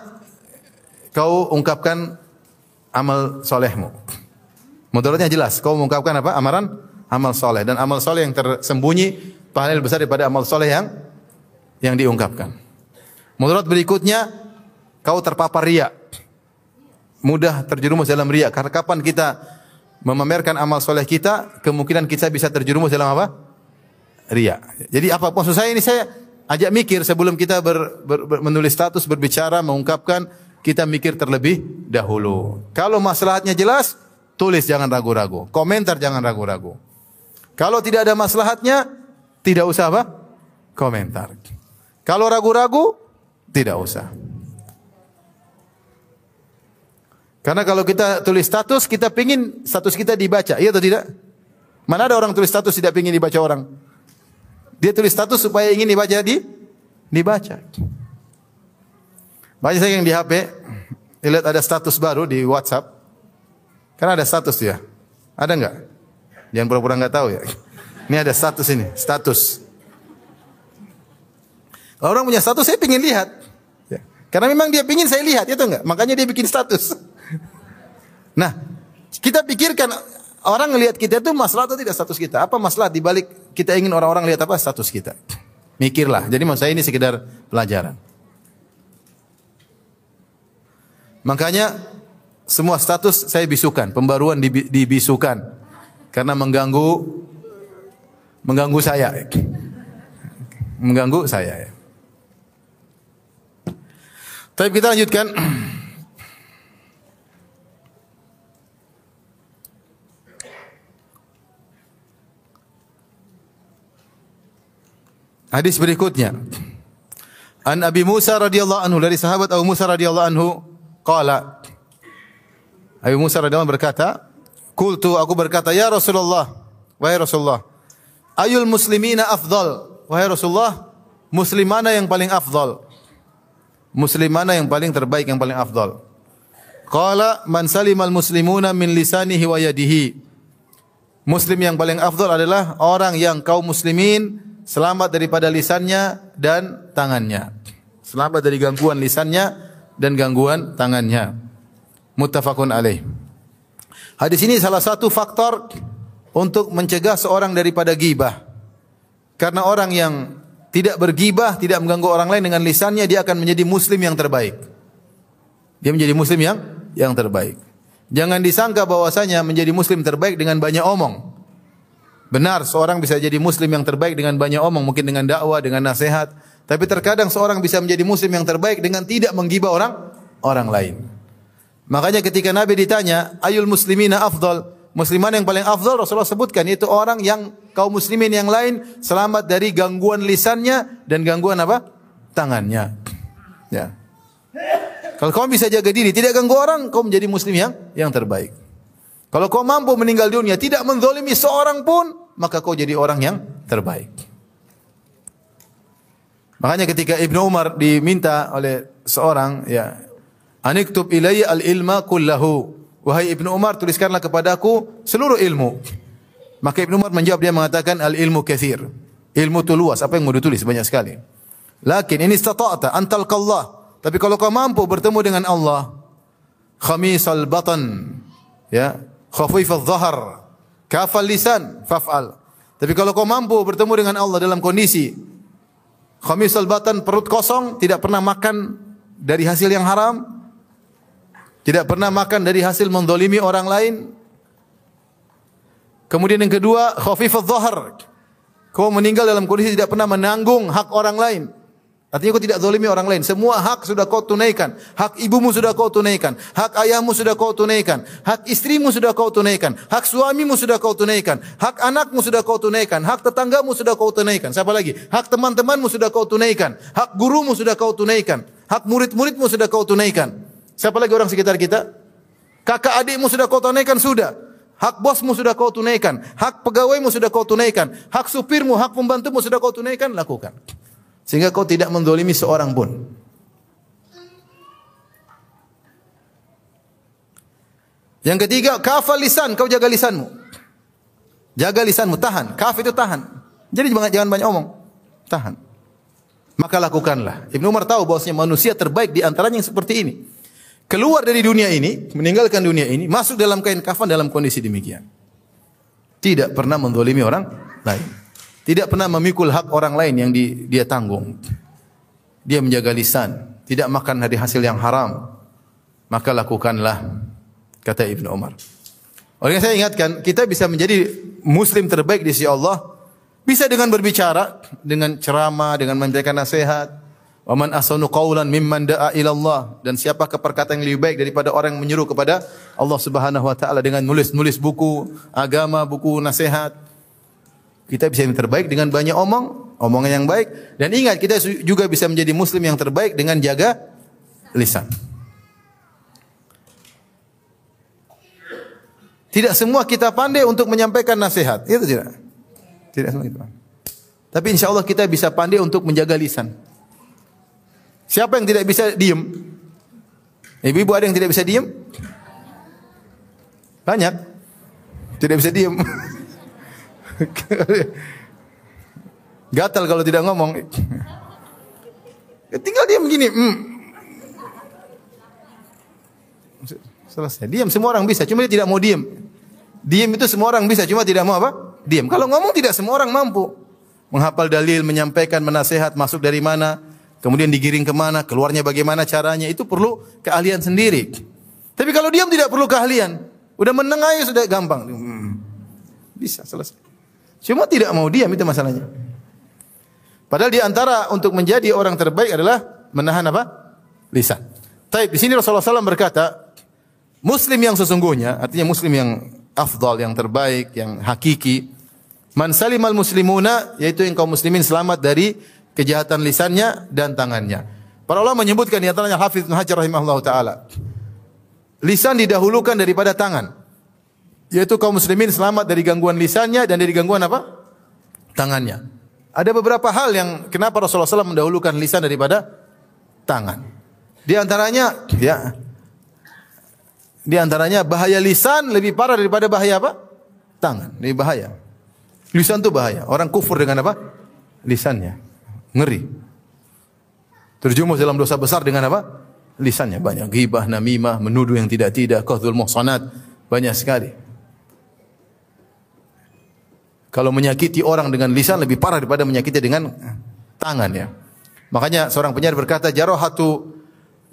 kau ungkapkan amal solehmu. Mudaratnya jelas. Kau mengungkapkan apa? Amaran amal soleh, dan amal soleh yang tersembunyi pahalanya lebih besar daripada amal soleh yang yang diungkapkan. Mudarat berikutnya, kau terpapar riya, mudah terjerumus dalam riya. Karena kapan kita memamerkan amal soleh kita, kemungkinan kita bisa terjerumus dalam apa? Riya. Jadi apa maksud saya ini, saya ajak mikir sebelum kita ber, ber, ber, menulis status, berbicara, mengungkapkan, kita mikir terlebih dahulu. Kalau maslahatnya jelas, tulis jangan ragu-ragu. Komentar jangan ragu-ragu. Kalau tidak ada maslahatnya, tidak usah apa? Komentar. Kalau ragu-ragu, tidak usah. Karena kalau kita tulis status, kita pingin status kita dibaca, iya atau tidak? Mana ada orang tulis status tidak pingin dibaca orang? Dia tulis status supaya ingin dibaca di dibaca. Baca saya yang di H P, lihat ada status baru di WhatsApp. Kan ada status ya? Ada enggak? Jangan pura-pura enggak tahu ya. Ini ada status ini, status. Kalau orang punya status, saya pingin lihat. Ya. Karena memang dia pingin saya lihat, itu enggak? Makanya dia bikin status. Nah, kita pikirkan, orang ngelihat kita itu masalah atau tidak status kita? Apa masalah dibalik kita ingin orang-orang lihat apa status kita? Mikirlah. Jadi maksud saya ini sekedar pelajaran. Makanya semua status saya bisukan, pembaruan dibisukan karena mengganggu mengganggu saya. Mengganggu saya. Tapi kita lanjutkan. Hadis berikutnya. An Abi Musa radhiyallahu anhu, dari sahabat Abu Musa radhiyallahu anhu, qala. Abu Musa radhiyallahu anhu berkata, "Qultu, aku berkata, ya Rasulullah, wahai Rasulullah, ayul muslimina afdal?" Wahai Rasulullah, muslim mana yang paling afdal? Muslim mana yang paling terbaik, yang paling afdal? Qala, man salimal muslimuna min lisanihi wa yadihi. Muslim yang paling afdal adalah orang yang kaum muslimin selamat daripada lisannya dan tangannya. Selamat dari gangguan lisannya dan gangguan tangannya. Muttafaqun alaih. Hadis ini salah satu faktor untuk mencegah seorang daripada ghibah. Karena orang yang tidak berghibah, tidak mengganggu orang lain dengan lisannya, dia akan menjadi muslim yang terbaik. Dia menjadi muslim yang yang terbaik. Jangan disangka bahwasanya menjadi muslim terbaik dengan banyak omong. Benar, seorang bisa jadi muslim yang terbaik dengan banyak omong, mungkin dengan dakwah, dengan nasihat. Tapi terkadang seorang bisa menjadi muslim yang terbaik dengan tidak menggibah orang orang lain. Makanya ketika Nabi ditanya, ayul muslimina afdal, musliman yang paling afdal, Rasulullah sebutkan, yaitu orang yang kaum muslimin yang lain selamat dari gangguan lisannya dan gangguan apa? Tangannya. Ya. Kalau kau bisa jaga diri, tidak ganggu orang, kau menjadi muslim yang yang terbaik. Kalau kau mampu meninggal dunia tidak menzalimi seorang pun, maka kau jadi orang yang terbaik. Makanya ketika Ibnu Umar diminta oleh seorang, ya, "Aniktub ilayya al-ilma kullahu." Wahai Ibnu Umar, tuliskanlah kepadaku seluruh ilmu. Maka Ibnu Umar menjawab, dia mengatakan, "Al-ilmu katsir." Ilmu itu luas, apa yang mau ditulis banyak sekali. "Lakin ini istata'ta antal kallah." Tapi kalau kau mampu bertemu dengan Allah, khamisal batan, ya, khafifadh dhahar, kafal lisan, faf'al. Tapi kalau kau mampu bertemu dengan Allah dalam kondisi khamisal batan, perut kosong, tidak pernah makan dari hasil yang haram, tidak pernah makan dari hasil mendolimi orang lain. Kemudian yang kedua, khafifadh dhahar, kau meninggal dalam kondisi tidak pernah menanggung hak orang lain. Artinya kau tidak zalimi orang lain. Semua hak sudah kau tunaikan. Hak ibumu sudah kau tunaikan. Hak ayahmu sudah kau tunaikan. Hak istrimu sudah kau tunaikan. Hak suamimu sudah kau tunaikan. Hak anakmu sudah kau tunaikan. Hak tetanggamu sudah kau tunaikan. Siapa lagi? Hak teman-temanmu sudah kau tunaikan. Hak gurumu sudah kau tunaikan. Hak murid-muridmu sudah kau tunaikan. Siapa lagi orang sekitar kita? Kakak adikmu sudah kau tunaikan, sudah. Hak bosmu sudah kau tunaikan. Hak pegawaimu sudah kau tunaikan. Hak supirmu, hak pembantumu sudah kau tunaikan, lakukan. Sehingga kau tidak mendolimi seorang pun. Yang ketiga, kafal lisan, kau jaga lisanmu. Jaga lisanmu, tahan. Kaf itu tahan. Jadi jangan, jangan banyak omong. tahan. Maka lakukanlah. Ibnu Umar tahu bahwasanya manusia terbaik di antaranya yang seperti ini. Keluar dari dunia ini, meninggalkan dunia ini, masuk dalam kain kafan dalam kondisi demikian. Tidak pernah menzalimi orang lain. Tidak pernah memikul hak orang lain yang di, dia tanggung. Dia menjaga lisan, tidak makan dari hasil yang haram. Maka lakukanlah, kata Ibnu Umar. Oleh saya ingatkan, kita bisa menjadi muslim terbaik di sisi Allah bisa dengan berbicara, dengan ceramah, dengan memberikan nasihat. Wa man ahsanu qawlan mimman da'a ila Allah, dan siapakah perkataan yang lebih baik daripada orang yang menyeru kepada Allah Subhanahu wa taala dengan nulis-nulis buku agama, buku nasihat. Kita bisa yang terbaik dengan banyak omong, omongan yang baik, dan ingat kita juga bisa menjadi muslim yang terbaik dengan jaga lisan. Tidak semua kita pandai untuk menyampaikan nasihat, itu tidak. Tidak semua kita. Tapi insya Allah kita bisa pandai untuk menjaga lisan. Siapa yang tidak bisa diam? Ibu-ibu ada yang tidak bisa diam? Banyak. Tidak bisa diam. Gatal kalau tidak ngomong. Tinggal diam gini. Hmm. Selesai. Diam semua orang bisa, cuma dia tidak mau diam. Diam itu semua orang bisa, cuma tidak mau apa? Diam. Kalau ngomong tidak semua orang mampu. Menghafal dalil, menyampaikan, menasehat, masuk dari mana, kemudian digiring kemana, keluarnya bagaimana caranya, itu perlu keahlian sendiri. Tapi kalau diam tidak perlu keahlian. Udah menengah sudah gampang. Bisa, selesai. Cuma tidak mau diam, itu masalahnya. Padahal di antara untuk menjadi orang terbaik adalah menahan apa? Lisan. Taib, di sini Rasulullah shallallahu alaihi wasallam berkata, muslim yang sesungguhnya, artinya muslim yang afdal, yang terbaik, yang hakiki. Man salimal muslimuna, yaitu yang kaum muslimin selamat dari kejahatan lisannya dan tangannya. Para ulama menyebutkan di antaranya Al-Hafidh bin Hajar rahimahullahu taala. Lisan didahulukan daripada tangan. Yaitu kaum muslimin selamat dari gangguan lisannya dan dari gangguan apa? Tangannya. Ada beberapa hal yang kenapa Rasulullah shallallahu alaihi wasallam mendahulukan lisan daripada tangan. Di antaranya ya Di antaranya bahaya lisan lebih parah daripada bahaya apa? Tangan. Ini bahaya. Lisan itu bahaya. Orang kufur dengan apa? Lisannya. Ngeri. Terjumus dalam dosa besar dengan apa? Lisannya. Banyak ghibah, namimah, menuduh yang tidak-tidak, qadzul muhsanat, banyak sekali. Kalau menyakiti orang dengan lisan lebih parah daripada menyakiti dengan tangan ya. Makanya seorang penyair berkata, jarahatu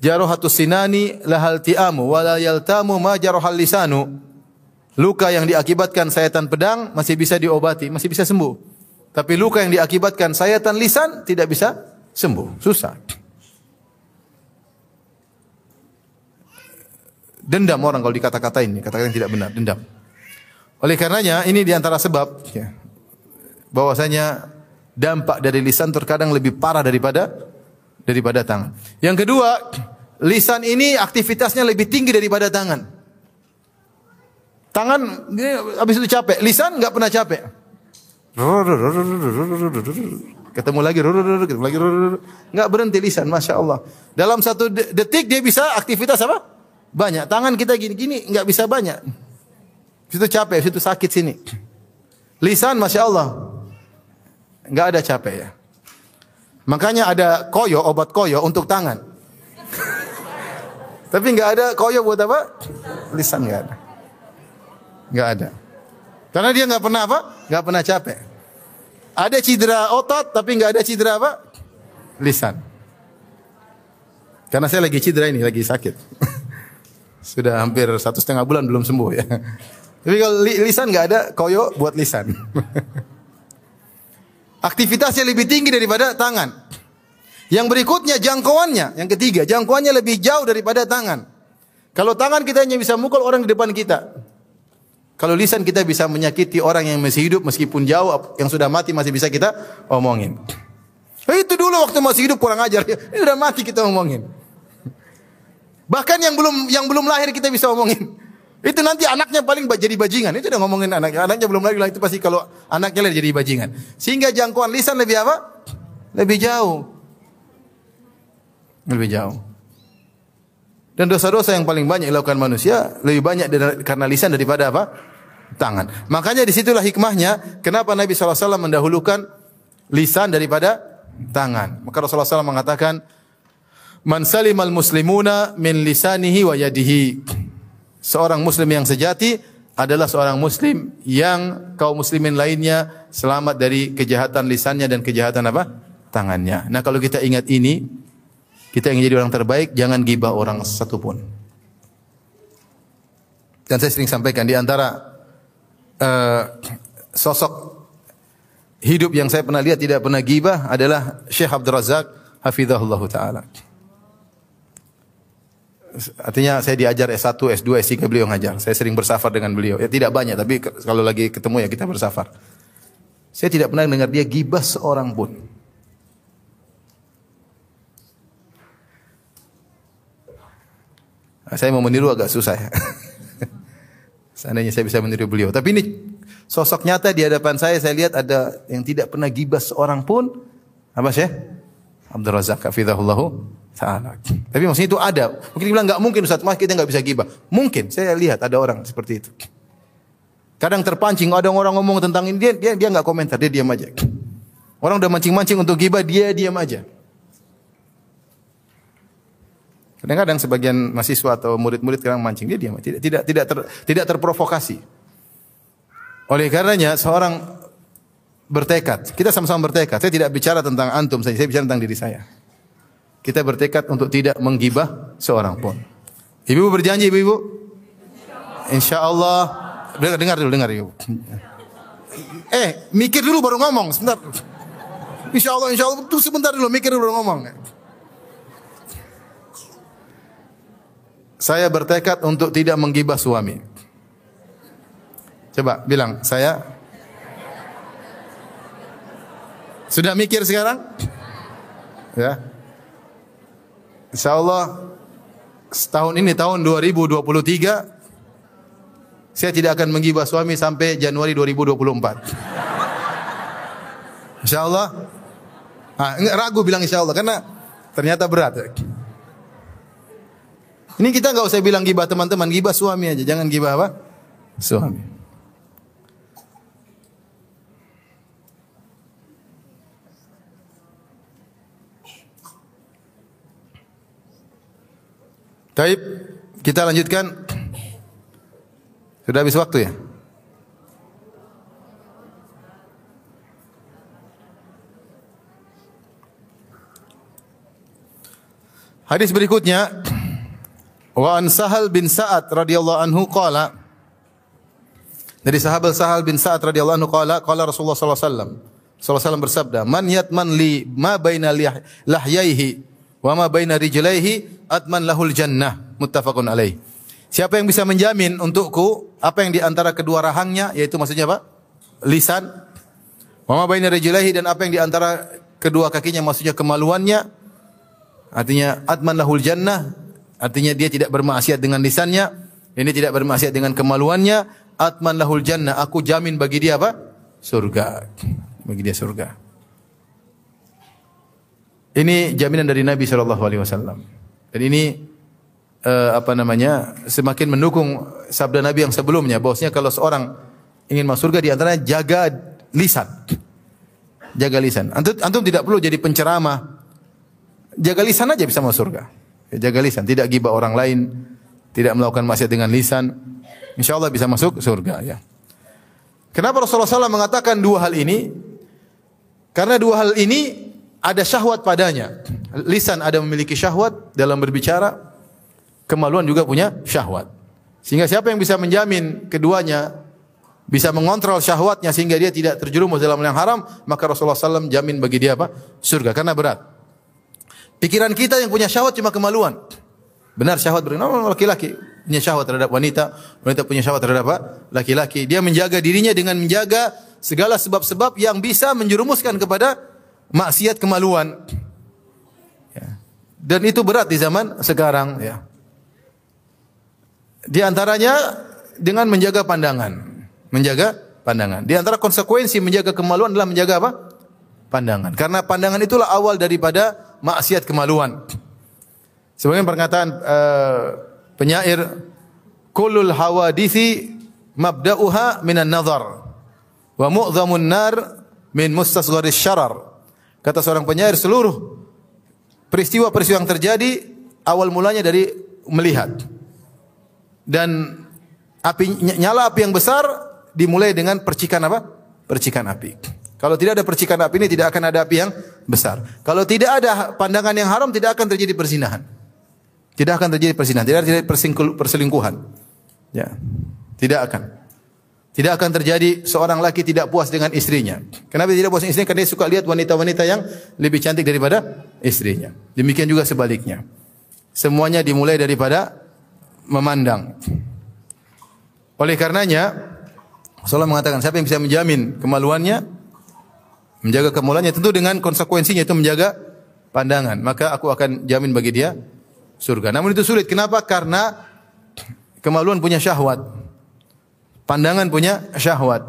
jarohatus sinani lahal ti'amu wala yaltamu ma jarohal lisanu. Luka yang diakibatkan sayatan pedang masih bisa diobati, masih bisa sembuh. Tapi luka yang diakibatkan sayatan lisan tidak bisa sembuh, susah. Dendam orang kalau dikata-katain, kata-kata yang tidak benar, dendam. Oleh karenanya ini diantara sebab ya, bahwasanya dampak dari lisan terkadang lebih parah daripada daripada tangan. Yang kedua, lisan ini aktivitasnya lebih tinggi daripada tangan. Tangan habis itu capek, lisan nggak pernah capek. Ketemu lagi, ketemu lagi, nggak berhenti lisan, masya Allah. Dalam satu detik dia bisa aktivitas apa? Banyak. Tangan kita gini-gini nggak bisa banyak. Situ capek, situ sakit sini. Lisan, masya Allah, nggak ada capek ya. Makanya ada koyo, obat koyo untuk tangan. Tapi nggak ada koyo buat apa? Lisan nggak ada, nggak ada. Karena dia nggak pernah apa? Nggak pernah capek. Ada cedera otot, tapi nggak ada cedera apa? Lisan. Karena saya lagi cedera ini, lagi sakit. Sudah hampir satu setengah bulan belum sembuh ya. Tapi kalau lisan nggak ada koyo buat lisan. Aktivitasnya lebih tinggi daripada tangan. Yang berikutnya jangkauannya, yang ketiga, jangkauannya lebih jauh daripada tangan. Kalau tangan kita hanya bisa mukul orang di depan kita. Kalau lisan kita bisa menyakiti orang yang masih hidup meskipun jauh, yang sudah mati masih bisa kita omongin. Itu dulu waktu masih hidup kurang ajar, ini sudah mati kita omongin. Bahkan yang belum yang belum lahir kita bisa omongin. Itu nanti anaknya paling jadi bajingan. Itu udah ngomongin anaknya. Anaknya belum lagi lah. Itu pasti kalau anaknya lah jadi bajingan. Sehingga jangkauan lisan lebih apa? Lebih jauh. Lebih jauh. Dan dosa-dosa yang paling banyak dilakukan manusia lebih banyak karena lisan daripada apa? Tangan. Makanya disitulah hikmahnya. Kenapa Nabi shallallahu alaihi wasallam mendahulukan lisan daripada tangan. Maka Rasulullah shallallahu alaihi wasallam mengatakan, "Man salimal muslimuna min lisanihi wa yadihi." Seorang muslim yang sejati adalah seorang muslim yang kaum muslimin lainnya selamat dari kejahatan lisannya dan kejahatan apa? Tangannya. Nah, kalau kita ingat ini, kita ingin jadi orang terbaik, jangan gibah orang satupun. Dan saya sering sampaikan, di antara uh, sosok hidup yang saya pernah lihat tidak pernah gibah adalah Syekh Abdul Razak hafizahullahu taala. Artinya saya diajar S satu, S dua, S tiga beliau ngajar. Saya sering bersafar dengan beliau. Ya tidak banyak, tapi kalau lagi ketemu ya kita bersafar. Saya tidak pernah dengar dia gibah seorang pun. Saya mau meniru agak susah ya. Seandainya saya bisa meniru beliau. Tapi ini sosok nyata di hadapan saya. Saya lihat ada yang tidak pernah gibah seorang pun. Apa sih? Abdul Razak hafizahullahu ta'ala. Tapi maksudnya itu ada. Mungkin bilang enggak mungkin Ustaz, mah kita enggak bisa gibah. Mungkin saya lihat ada orang seperti itu. Kadang terpancing, ada orang ngomong tentang ini, dia dia, dia enggak komentar, dia diam aja. Orang udah mancing-mancing untuk gibah, dia diam aja. Kadang-kadang sebagian mahasiswa atau murid-murid kadang mancing, dia diam, tidak tidak tidak ter, tidak terprovokasi. Oleh karenanya seorang bertekad, kita sama-sama bertekad. Saya tidak bicara tentang antum, saya bicara tentang diri saya. Kita bertekad untuk tidak menggibah seorang pun. Ibu-ibu berjanji, ibu-ibu? Insyaallah. Dengar, dengar dulu, dengar ibu. Eh, mikir dulu baru ngomong, sebentar. Insyaallah, insyaallah. Tunggu sebentar dulu, mikir dulu baru ngomong. Saya bertekad untuk tidak menggibah suami. Coba bilang, saya. Sudah mikir sekarang? Ya. Insyaallah setahun ini tahun dua ribu dua puluh tiga saya tidak akan menggibah suami sampai Januari dua ribu dua puluh empat. Insyaallah. Ah, enggak ragu bilang insyaallah karena ternyata berat. Ini kita enggak usah bilang gibah teman-teman, gibah suami aja. Jangan gibah apa? Suami. Baik, kita lanjutkan. Sudah habis waktu ya? Hadis berikutnya, wa an Sahal bin Sa'ad radhiyallahu anhu qala, dari sahabat Sahal bin Sa'ad radhiyallahu anhu qala qala Rasulullah sallallahu alaihi wasallam sallallahu alaihi bersabda, man yatman li ma baina lahyaihi wa ma baina rijlaihi atman lahul jannah, muttafaqun alaih. Siapa yang bisa menjamin untukku apa yang di antara kedua rahangnya, yaitu maksudnya apa? Lisan. Wa ma baina rijlaihi, dan apa yang di antara kedua kakinya, maksudnya kemaluannya. Artinya atman lahul jannah, artinya dia tidak bermaksiat dengan lisannya, ini tidak bermaksiat dengan kemaluannya. Atman lahul jannah, aku jamin bagi dia apa? Surga. Bagi dia surga. Ini jaminan dari Nabi Shallallahu Alaihi Wasallam. Dan ini uh, apa namanya semakin mendukung sabda Nabi yang sebelumnya. Bahwasanya kalau seorang ingin masuk surga, di antaranya jaga lisan, jaga lisan. Antum, antum tidak perlu jadi penceramah, jaga lisan aja bisa masuk surga. Ya, jaga lisan, tidak gibah orang lain, tidak melakukan maksiat dengan lisan, insya Allah bisa masuk surga. Ya. Kenapa Rasulullah shallallahu alaihi wasallam mengatakan dua hal ini? Karena dua hal ini ada syahwat padanya. Lisan ada memiliki syahwat dalam berbicara. Kemaluan juga punya syahwat. Sehingga siapa yang bisa menjamin keduanya, bisa mengontrol syahwatnya sehingga dia tidak terjerumus dalam yang haram, maka Rasulullah shallallahu alaihi wasallam jamin bagi dia apa? Surga. Karena berat. Pikiran kita yang punya syahwat cuma kemaluan. Benar syahwat bernama laki-laki. Punya syahwat terhadap wanita. Wanita punya syahwat terhadap apa? Laki-laki. Dia menjaga dirinya dengan menjaga segala sebab-sebab yang bisa menjerumuskan kepada maksiat kemaluan, ya. Dan itu berat di zaman sekarang. Ya. Di antaranya dengan menjaga pandangan, menjaga pandangan. Di antara konsekuensi menjaga kemaluan adalah menjaga apa? Pandangan. Karena pandangan itulah awal daripada maksiat kemaluan. Sebagian perkataan uh, penyair, kullul hawadithi mabda'uha minan nazar, wa mu'zamun nar min mustasgharis syarar. Kata seorang penyair, seluruh peristiwa-peristiwa yang terjadi awal mulanya dari melihat. Dan api, nyala api yang besar dimulai dengan percikan apa? Percikan api. Kalau tidak ada percikan api ini tidak akan ada api yang besar. Kalau tidak ada pandangan yang haram tidak akan terjadi perzinahan. Tidak akan terjadi perzinahan, tidak terjadi perselingkuhan. Ya. Tidak akan. Tidak akan terjadi seorang laki tidak puas dengan istrinya. Kenapa tidak puas dengan istrinya? Karena dia suka lihat wanita-wanita yang lebih cantik daripada istrinya. Demikian juga sebaliknya. Semuanya dimulai daripada memandang. Oleh karenanya, Rasulullah mengatakan, siapa yang bisa menjamin kemaluannya, menjaga kemaluannya, tentu dengan konsekuensinya itu menjaga pandangan. Maka aku akan jamin bagi dia surga. Namun itu sulit. Kenapa? Karena kemaluan punya syahwat. Pandangan punya syahwat.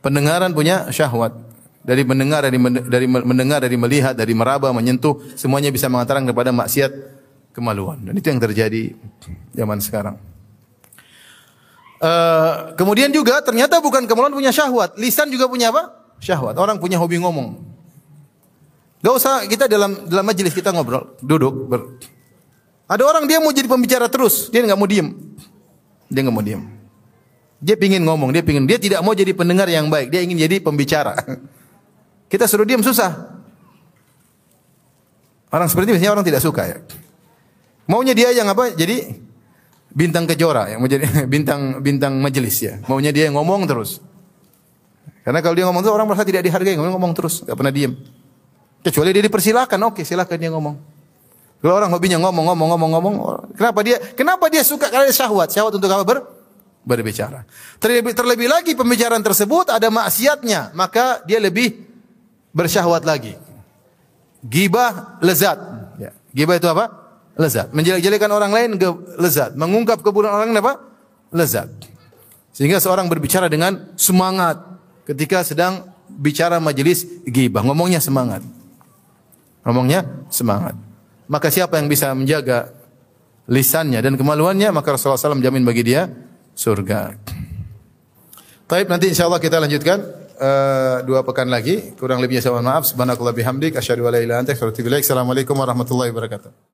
Pendengaran punya syahwat. Dari mendengar, dari mendengar, dari melihat, dari meraba, menyentuh, semuanya bisa mengantarkan kepada maksiat kemaluan. Dan itu yang terjadi zaman sekarang. Uh, kemudian juga ternyata bukan kemaluan punya syahwat. Lisan juga punya apa? Syahwat. Orang punya hobi ngomong. Gak usah kita dalam dalam majelis kita ngobrol, duduk. Ber. Ada orang dia mau jadi pembicara terus, dia nggak mau diem. Dia nggak mau diem. Dia pingin ngomong, dia pingin, dia tidak mau jadi pendengar yang baik, dia ingin jadi pembicara. Kita suruh diam susah. Orang seperti biasanya orang tidak suka ya. Maunya dia yang apa? Jadi bintang kejora, yang mau jadi bintang bintang majelis ya. Maunya dia yang ngomong terus. Karena kalau dia ngomong terus orang merasa tidak dihargai, ngomong, ngomong terus, nggak pernah diam. Kecuali dia dipersilakan, oke silakan dia ngomong. Kalau orang hobinya ngomong, ngomong, ngomong, ngomong, kenapa dia? Kenapa dia suka? Karena dia syahwat, syahwat untuk apa? Ber berbicara. Terlebih, terlebih lagi pembicaraan tersebut ada maksiatnya, maka dia lebih bersyahwat lagi. Ghibah lezat. Ya. Ghibah itu apa? Lezat. Menjelek-jelekan orang lain lezat. Mengungkap keburukan orang lain apa? Lezat. Sehingga seorang berbicara dengan semangat ketika sedang bicara majelis ghibah. Ngomongnya semangat. Ngomongnya semangat. Maka siapa yang bisa menjaga lisannya dan kemaluannya, maka Rasulullah shallallahu alaihi wasallam jamin bagi dia surga. Taib, nanti insyaallah kita lanjutkan uh, dua pekan lagi, kurang lebihnya saya mohon maaf. Subhanakallah bihamdik asyhadu an la ilaha illa anta astaghfiruka wa atubu ilaik. Assalamualaikum warahmatullahi wabarakatuh.